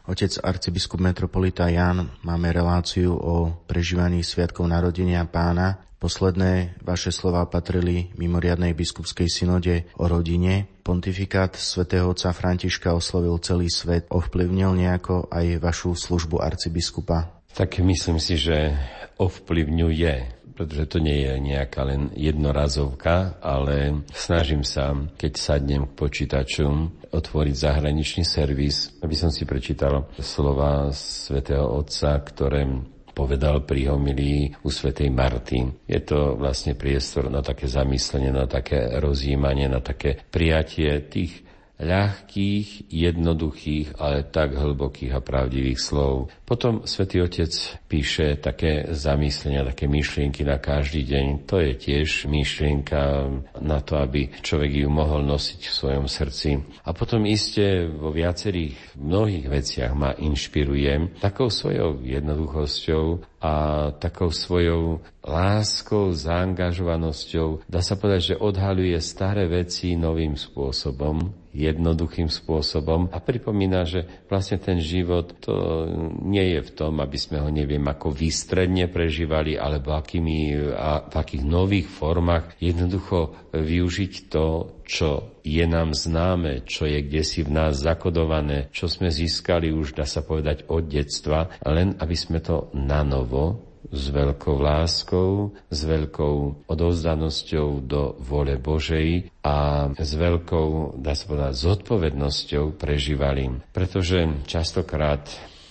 Otec arcibiskup metropolita Ján, máme reláciu o prežívaní sviatkov narodenia Pána. Posledné vaše slová patrili mimoriadnej biskupskej synode o rodine. Pontifikát svätého otca Františka oslovil celý svet. Ovplyvnil nejako aj vašu službu arcibiskupa? Tak myslím si, že ovplyvňuje, pretože to nie je nejaká len jednorazovka, ale snažím sa, keď sadnem k počítaču, otvoriť zahraničný servis, aby som si prečítal slova svätého otca, ktoré povedal pri homilii u svätej Marty. Je to vlastne priestor na také zamyslenie, na také rozjímanie, na také prijatie tých ľahkých, jednoduchých, ale tak hlbokých a pravdivých slov. Potom svätý Otec píše také zamyslenia, také myšlienky na každý deň. To je tiež myšlienka na to, aby človek ju mohol nosiť v svojom srdci. A potom iste vo viacerých mnohých veciach ma inšpiruje takou svojou jednoduchosťou a takou svojou láskou, zaangažovanosťou. Dá sa povedať, že odhaľuje staré veci novým spôsobom, jednoduchým spôsobom a pripomína, že vlastne ten život to nie je v tom, aby sme ho neviem ako výstredne prežívali alebo akými a v akých nových formách. Jednoducho využiť to, čo je nám známe, čo je kdesi v nás zakodované, čo sme získali už, dá sa povedať, od detstva, len aby sme to nanovo, s veľkou láskou, s veľkou odovzdanosťou do vôle Božej a s veľkou, dá sa povedať, zodpovednosťou prežívali. Pretože častokrát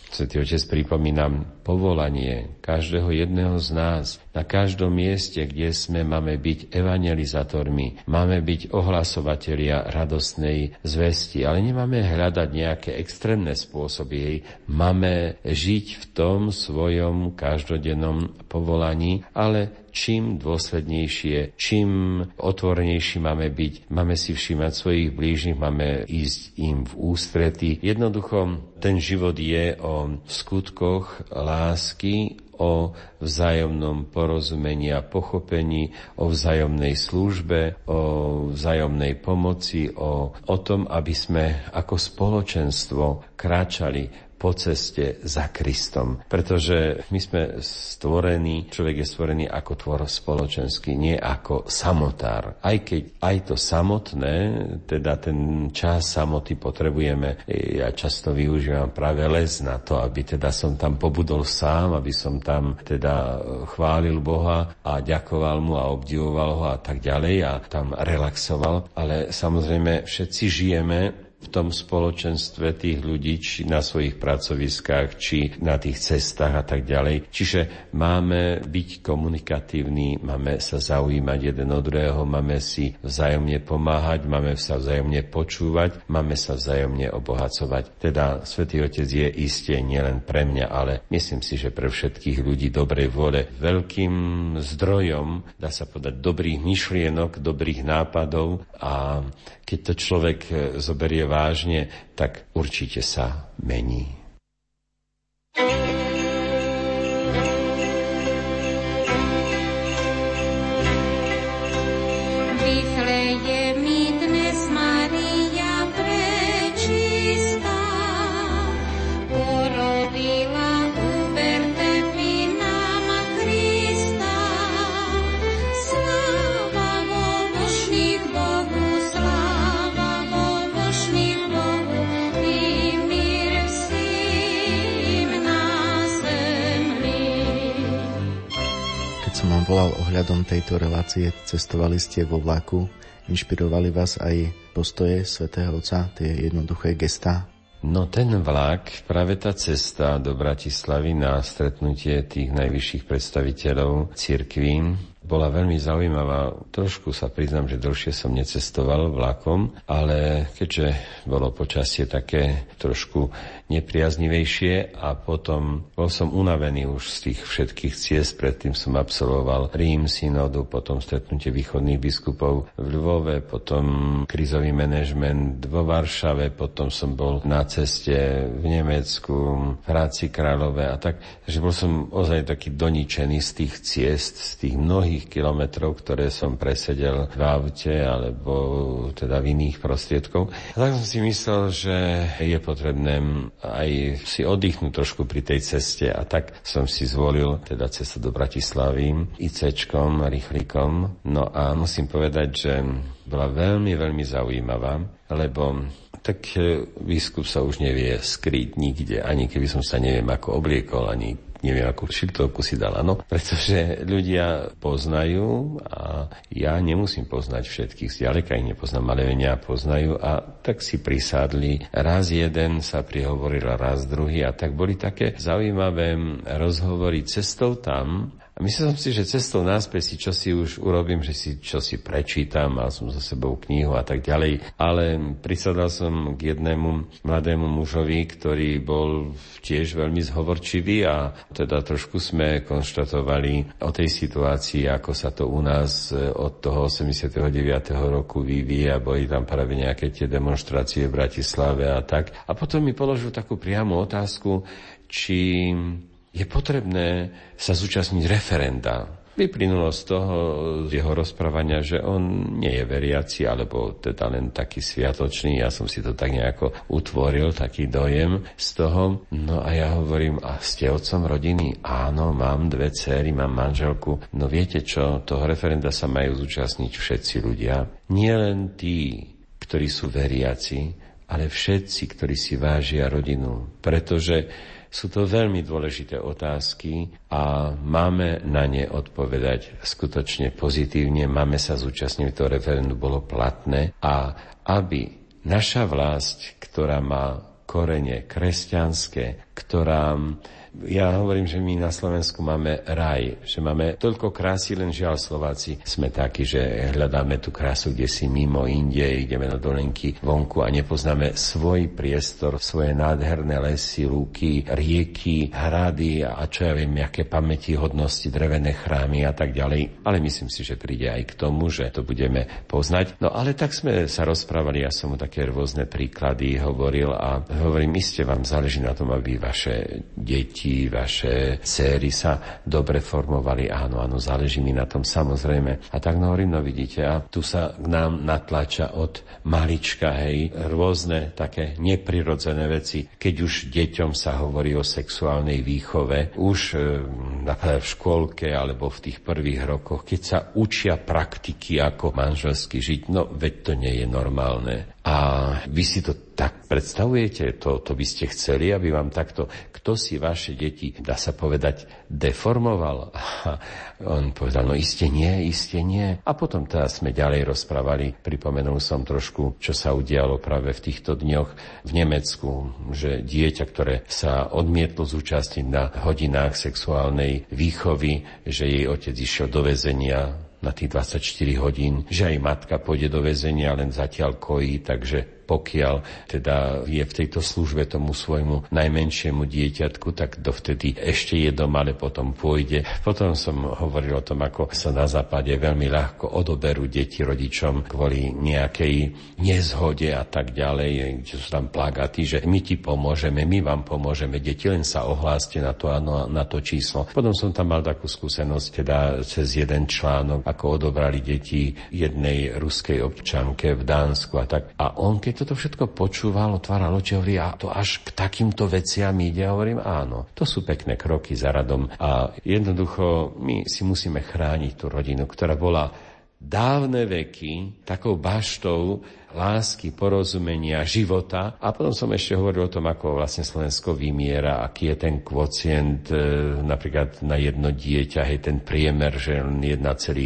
Svätý Otec pripomínam povolanie každého jedného z nás. Na každom mieste, kde sme, máme byť evangelizátormi, máme byť ohlasovatelia radostnej zvesti, ale nemáme hľadať nejaké extrémne spôsoby jej. Máme žiť v tom svojom každodennom povolaní, ale čím dôslednejšie, čím otvornejší máme byť, máme si všímať svojich blížnych, máme ísť im v ústrety. Jednoducho, ten život je o skutkoch lásky, o vzájomnom porozumení a pochopení, o vzájomnej službe, o vzájomnej pomoci, o tom, aby sme ako spoločenstvo kráčali po ceste za Kristom. Pretože my sme stvorení, človek je stvorený ako tvor spoločenský, nie ako samotár. Aj keď aj to samotné, teda ten čas samoty potrebujeme, ja často využívam práve les na to, aby teda som tam pobudol sám, aby som tam teda chválil Boha a ďakoval mu a obdivoval ho a tak ďalej a tam relaxoval. Ale samozrejme všetci žijeme v tom spoločenstve tých ľudí, či na svojich pracoviskách, či na tých cestách a tak ďalej. Čiže máme byť komunikatívni, máme sa zaujímať jeden od druhého, máme si vzájomne pomáhať, máme sa vzájomne počúvať, máme sa vzájomne obohacovať. Teda Svätý Otec je isté nielen pre mňa, ale myslím si, že pre všetkých ľudí dobrej vôle veľkým zdrojom, dá sa povedať, dobrých myšlienok, dobrých nápadov, a keď to človek zoberie vážne, tak určite sa mení. Volal ohľadom tejto relácie, cestovali ste vo vlaku, inšpirovali vás aj postoje svätého Otca, tie jednoduché gestá? No ten vlak, práve tá cesta do Bratislavy na stretnutie tých najvyšších predstaviteľov cirkví, bola veľmi zaujímavá. Trošku sa priznám, že dlhšie som necestoval vlakom, ale keďže bolo počasie také trošku nepriaznivejšie a potom bol som unavený už z tých všetkých ciest, predtým som absolvoval Rím, synodu, potom stretnutie východných biskupov v Lvove, potom krízový manažment vo Varšave, potom som bol na ceste v Nemecku, v Hradci Králové a tak, že bol som ozaj taký doničený z tých ciest, z tých mnohých kilometrov, ktoré som presedel v aute alebo teda v iných prostriedkov. A tak som si myslel, že je potrebné aj si oddychnúť trošku pri tej ceste, a tak som si zvolil teda cestu do Bratislavy IC-čkom, rýchlikom. No a musím povedať, že bola veľmi, veľmi zaujímavá, lebo tak biskup sa už nevie skryť nikde, ani keby som sa neviem ako obliekol, ani neviem, akú šiltovku si dala, no, pretože ľudia poznajú a ja nemusím poznať všetkých, zďaleka ich nepoznám, ale mňa poznajú, a tak si prisádli. Raz jeden sa prihovoril, raz druhý, a tak boli také zaujímavé rozhovory cestou tam. A myslel som si, že cestou náspäť si čosi už urobím, že si čosi prečítam, mal som za sebou knihu a tak ďalej. Ale prisadal som k jednému mladému mužovi, ktorý bol tiež veľmi zhovorčivý, a teda trošku sme konštatovali o tej situácii, ako sa to u nás od toho 89. roku vyvíja. Boli tam práve nejaké tie demonštrácie v Bratislave a tak. A potom mi položil takú priamu otázku, či je potrebné sa zúčastniť referenda. Vyplynulo z toho, z jeho rozprávania, že on nie je veriaci, alebo teda len taký sviatočný. Ja som si to tak nejako utvoril, taký dojem z toho. No a ja hovorím, a ste otcom rodiny? Áno, mám dve dcéry, mám manželku. No viete čo, toho referenda sa majú zúčastniť všetci ľudia. Nie len tí, ktorí sú veriaci, ale všetci, ktorí si vážia rodinu. Pretože sú to veľmi dôležité otázky a máme na ne odpovedať skutočne pozitívne. Máme sa zúčastniť, to referendum bolo platné, a aby naša vlast, ktorá má korene kresťanské, ktorá... Ja hovorím, že my na Slovensku máme raj, že máme toľko krásy, len žiaľ Slováci sme takí, že hľadáme tú krásu, kde si mimo, inde, ideme na dolenky vonku a nepoznáme svoj priestor, svoje nádherné lesy, lúky, rieky, hrady a čo ja viem, aké pamäti, hodnosti, drevené chrámy a tak ďalej. Ale myslím si, že príde aj k tomu, že to budeme poznať. No ale tak sme sa rozprávali, ja som mu také rôzne príklady hovoril a hovorím, iste vám záleží na tom, aby vaše deti, vaše céry sa dobre formovali. Áno, záleží mi na tom, samozrejme. A tak hovorím, no vidíte, a tu sa k nám natlača od malička, hej, rôzne také neprirodzené veci. Keď už deťom sa hovorí o sexuálnej výchove, už napríklad v škôlke alebo v tých prvých rokoch, keď sa učia praktiky ako manželsky žiť, no veď to nie je normálne. A vy si to tak predstavujete, to by ste chceli, aby vám takto, kto si vaše deti, dá sa povedať, deformoval? A on povedal, no iste nie. A potom teda sme ďalej rozprávali, pripomenul som trošku, čo sa udialo práve v týchto dňoch v Nemecku, že dieťa, ktoré sa odmietlo zúčastniť na hodinách sexuálnej výchovy, že jej otec išiel do väzenia na tých 24 hodín, že aj matka pôjde do väzenia, len zatiaľ kojí, takže pokiaľ teda je v tejto službe tomu svojmu najmenšiemu dieťatku, tak dovtedy ešte je doma, ale potom pôjde. Potom som hovoril o tom, ako sa na západe veľmi ľahko odoberú deti rodičom kvôli nejakej nezhode a tak ďalej, kde sú tam plagáty, že my ti pomôžeme, my vám pomôžeme, deti, len sa ohláste na to, áno, na to číslo. Potom som tam mal takú skúsenosť, teda cez jeden článok, ako odobrali deti jednej ruskej občanke v Dánsku a tak. A on, keď toto všetko počúval, otváral oči, hovorí, a to až k takýmto veciam ide, hovorím, áno, to sú pekné kroky za radom a jednoducho my si musíme chrániť tú rodinu, ktorá bola dávne veky takou baštou lásky, porozumenia, života. A potom som ešte hovoril o tom, ako vlastne Slovensko vymiera, aký je ten kvocient, napríklad na jedno dieťa, hej, ten priemer, že len 1,6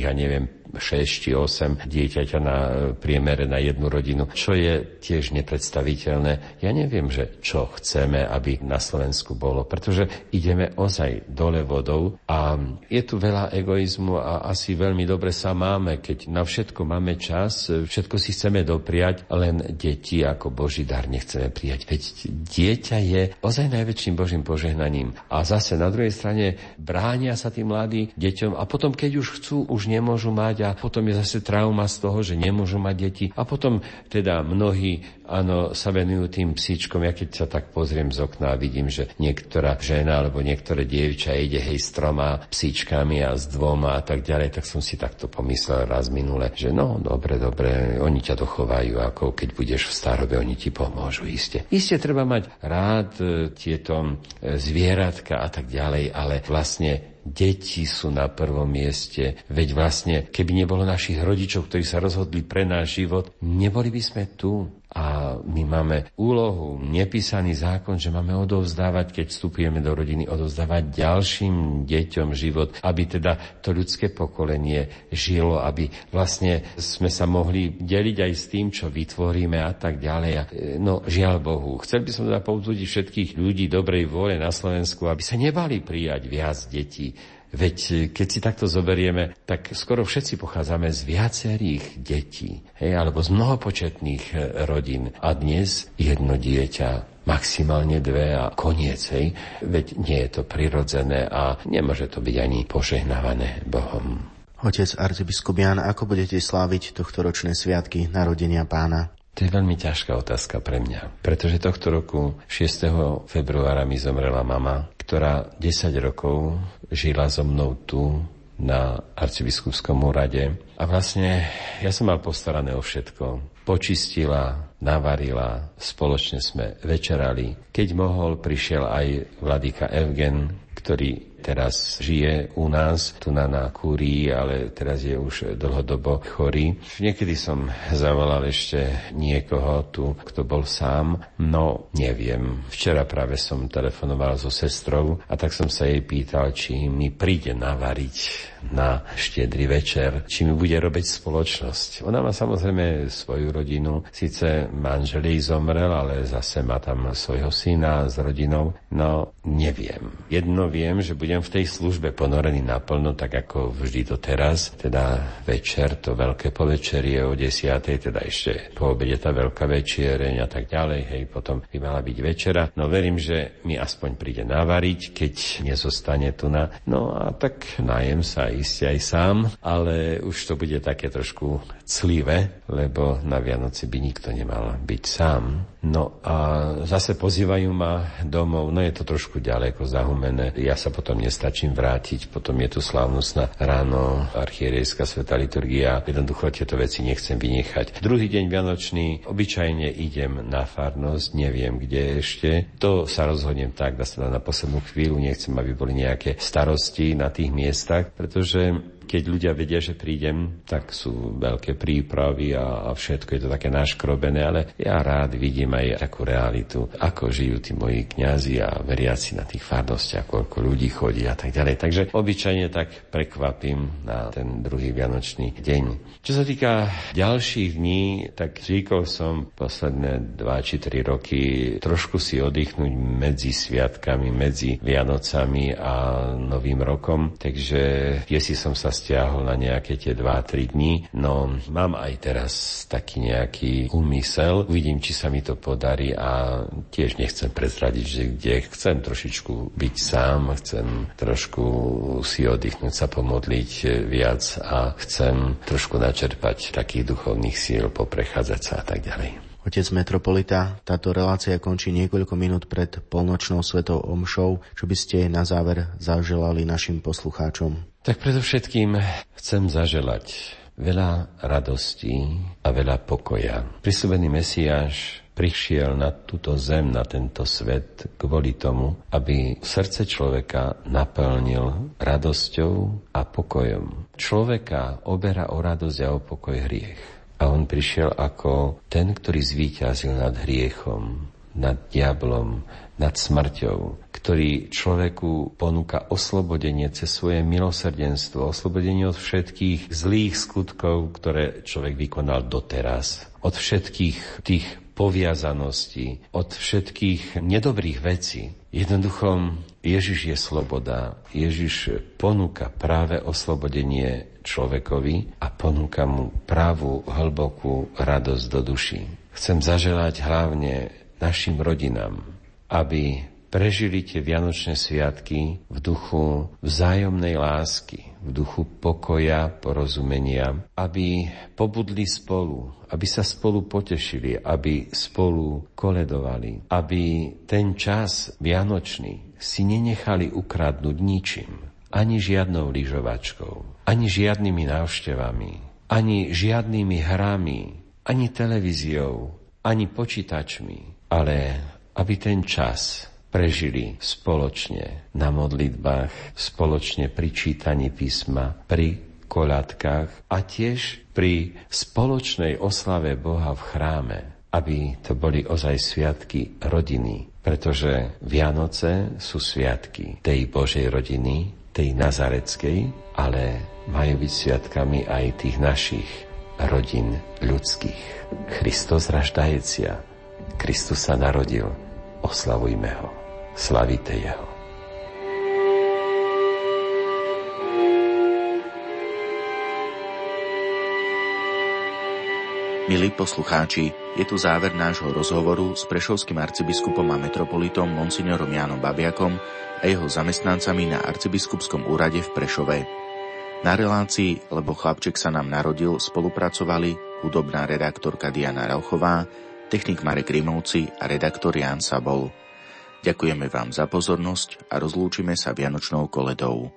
či 8 dieťaťa na priemere na jednu rodinu, čo je tiež nepredstaviteľné. Ja neviem, že čo chceme, aby na Slovensku bolo, pretože ideme ozaj dole vodou a je tu veľa egoizmu a asi veľmi dobre sa máme, keď na všetko máme čas, všetko si chceme dopriať, len deti ako Boží dar nechceme prijať. Veď dieťa je ozaj najväčším Božím požehnaním. A zase na druhej strane bránia sa tí mladí deťom a potom, keď už chcú, už nemôžu mať a potom je zase trauma z toho, že nemôžu mať deti. A potom teda mnohí, áno, sa venujú tým psíčkom. Ja keď sa tak pozriem z okna a vidím, že niektorá žena alebo niektoré dievča ide, hej, s 3 psíčkami a s 2 a tak ďalej, tak som si takto pomyslel raz minule, že no, dobre, oni ťa dochovajú, ako keď budeš v starobe, oni ti pomôžu, iste. Iste treba mať rád tieto zvieratka a tak ďalej, ale vlastne deti sú na prvom mieste, veď vlastne, keby nebolo našich rodičov, ktorí sa rozhodli pre náš život, neboli by sme tu. A my máme úlohu, nepísaný zákon, že máme odovzdávať, keď vstupujeme do rodiny, odovzdávať ďalším deťom život, aby teda to ľudské pokolenie žilo, aby vlastne sme sa mohli deliť aj s tým, čo vytvoríme a tak ďalej. No, žiaľ Bohu. Chcel by som teda povzbudiť všetkých ľudí dobrej vôle na Slovensku, aby sa nebali prijať viac detí. Veď keď si takto zoberieme, tak skoro všetci pochádzame z viacerých detí, hej, alebo z mnohopočetných rodín. A dnes jedno dieťa, maximálne 2 a koniec, hej. Veď nie je to prirodzené a nemôže to byť ani požehnávané Bohom. Otec arcibiskup Ján, ako budete sláviť tohtoročné sviatky narodenia Pána? To je veľmi ťažká otázka pre mňa, pretože tohto roku 6. februára mi zomrela mama, ktorá 10 rokov žila so mnou tu na arcibiskupskom úrade. A vlastne ja som mal postarané o všetko. Počistila, navarila, spoločne sme večerali. Keď mohol, prišiel aj vladyka Evgen, ktorý Teraz žije u nás, tu na kúrii, ale teraz je už dlhodobo chorý. Niekedy som zavolal ešte niekoho tu, kto bol sám, no neviem. Včera práve som telefonoval so sestrou a tak som sa jej pýtal, či mi príde navariť na Štiedry večer, či mi bude robiť spoločnosť. Ona má samozrejme svoju rodinu, síce manžel jej zomrel, ale zase má tam svojho syna s rodinou, no neviem. Jedno viem, že budem v tej službe ponorený naplno, tak ako vždy doteraz, teda večer, to veľké povečerie o 10:00, teda ešte po obede tá veľká večiereň a tak ďalej, hej, potom by mala byť večera, no verím, že mi aspoň príde navariť, keď nezostane tu na, no a tak najem sa iste aj sám, ale už to bude také trošku clivé, lebo na Vianoci by nikto nemal byť sám. No a zase pozývajú ma domov, no je to trošku ďaleko, Zahumené. Ja sa potom nestačím vrátiť, potom je tu slávnostná ráno, archierejská svätá liturgia, jednoducho tieto veci nechcem vynechať. Druhý deň vianočný, obyčajne idem na farnosť, neviem kde ešte, to sa rozhodnem tak, dá sa na poslednú chvíľu, nechcem, aby boli nejaké starosti na tých miestach, pretože keď ľudia vedia, že prídem, tak sú veľké prípravy a všetko je to také naškrobené, ale ja rád vidím aj takú realitu, ako žijú tí moji kňazi a veriaci na tých farnostiach, koľko ľudí chodí a tak ďalej. Takže obyčajne tak prekvapím na ten druhý vianočný deň. Čo sa týka ďalších dní, tak zvykol som posledné 2 či 3 roky trošku si oddychnúť medzi sviatkami, medzi Vianocami a Novým rokom, takže si som sa stiahol na nejaké tie 2-3 dní. No, mám aj teraz taký nejaký úmysel. Uvidím, či sa mi to podarí a tiež nechcem prezradiť, že kde. Chcem trošičku byť sám, chcem trošku si oddychnúť, sa pomodliť viac a chcem trošku načerpať takých duchovných síl, poprechádzať sa a tak ďalej. Otec metropolita, táto relácia končí niekoľko minút pred polnočnou svetou omšou. Čo by ste na záver zaželali našim poslucháčom? Tak predovšetkým chcem zaželať veľa radostí a veľa pokoja. Prisľúbený Mesiáš prišiel na túto zem, na tento svet kvôli tomu, aby srdce človeka naplnil radosťou a pokojom. Človeka oberá o radosť a o pokoj hriech. A on prišiel ako ten, ktorý zvíťazil nad hriechom, nad diablom, nad smrťou, ktorý človeku ponúka oslobodenie cez svoje milosrdenstvo, oslobodenie od všetkých zlých skutkov, ktoré človek vykonal doteraz, od všetkých tých poviazaností, od všetkých nedobrých vecí. Jednoducho, Ježiš je sloboda. Ježiš ponúka práve oslobodenie človekovi a ponúka mu pravú, hlbokú radosť do duši. Chcem zaželať hlavne našim rodinám, aby prežili tie vianočné sviatky v duchu vzájomnej lásky, v duchu pokoja, porozumenia, aby pobudli spolu, aby sa spolu potešili, aby spolu koledovali, aby ten čas vianočný si nenechali ukradnúť ničím. Ani žiadnou lyžovačkou, ani žiadnymi návštevami, ani žiadnymi hrami, ani televíziou, ani počítačmi, ale aby ten čas prežili spoločne na modlitbách, spoločne pri čítaní písma, pri koládkach a tiež pri spoločnej oslave Boha v chráme, aby to boli ozaj sviatky rodiny, pretože Vianoce sú sviatky tej Božej rodiny, tej nazareckej, ale majú byť sviatkami aj tých našich rodín ľudských. Kristus raždajecia, Kristus sa narodil, oslavujme ho, slavite jeho. Milí poslucháči, je tu záver nášho rozhovoru s prešovským arcibiskupom a metropolitom monsignorom Jánom Babjakom a jeho zamestnancami na arcibiskupskom úrade v Prešove. Na relácii Lebo chlapček sa nám narodil spolupracovali hudobná redaktorka Diana Rauchová, technik Marek Rimovci a redaktor Jan Sabov. Ďakujeme vám za pozornosť a rozlúčime sa vianočnou koledou.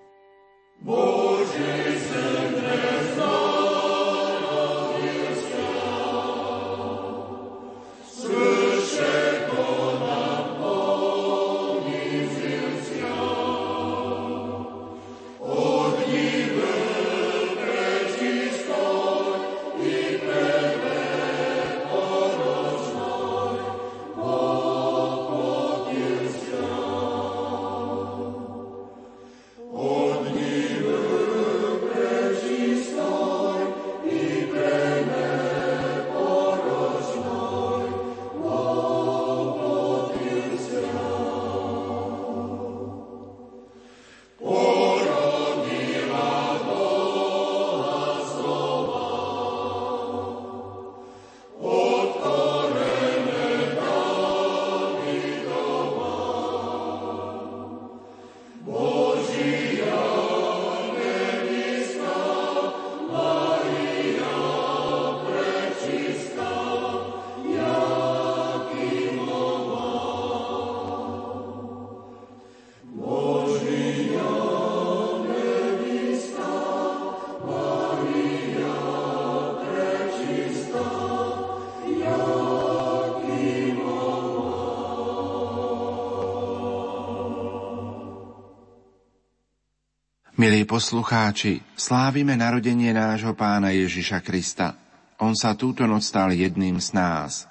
Milí poslucháči, slávime narodenie nášho Pána Ježiša Krista. On sa túto noc stal jedným z nás.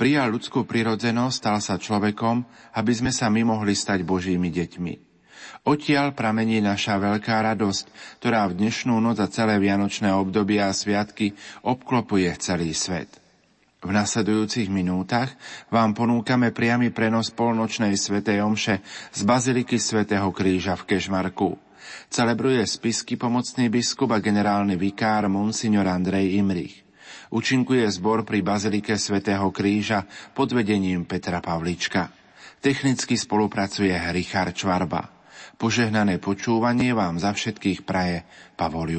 Prijal ľudskú prirodzenosť, stal sa človekom, aby sme sa my mohli stať Božími deťmi. Odtiaľ pramení naša veľká radosť, ktorá v dnešnú noc a celé vianočné obdobie a sviatky obklopuje celý svet. V nasledujúcich minútach vám ponúkame priamy prenos polnočnej svätej omše z Baziliky Svetého Kríža v Kežmarku. Celebruje spisky pomocný biskup a generálny vikár monsignor Andrej Imrich. Účinkuje zbor pri Bazilike Svetého Kríža pod vedením Petra Pavlička. Technicky spolupracuje Richard Čvarba. Požehnané počúvanie vám za všetkých praje Pavol.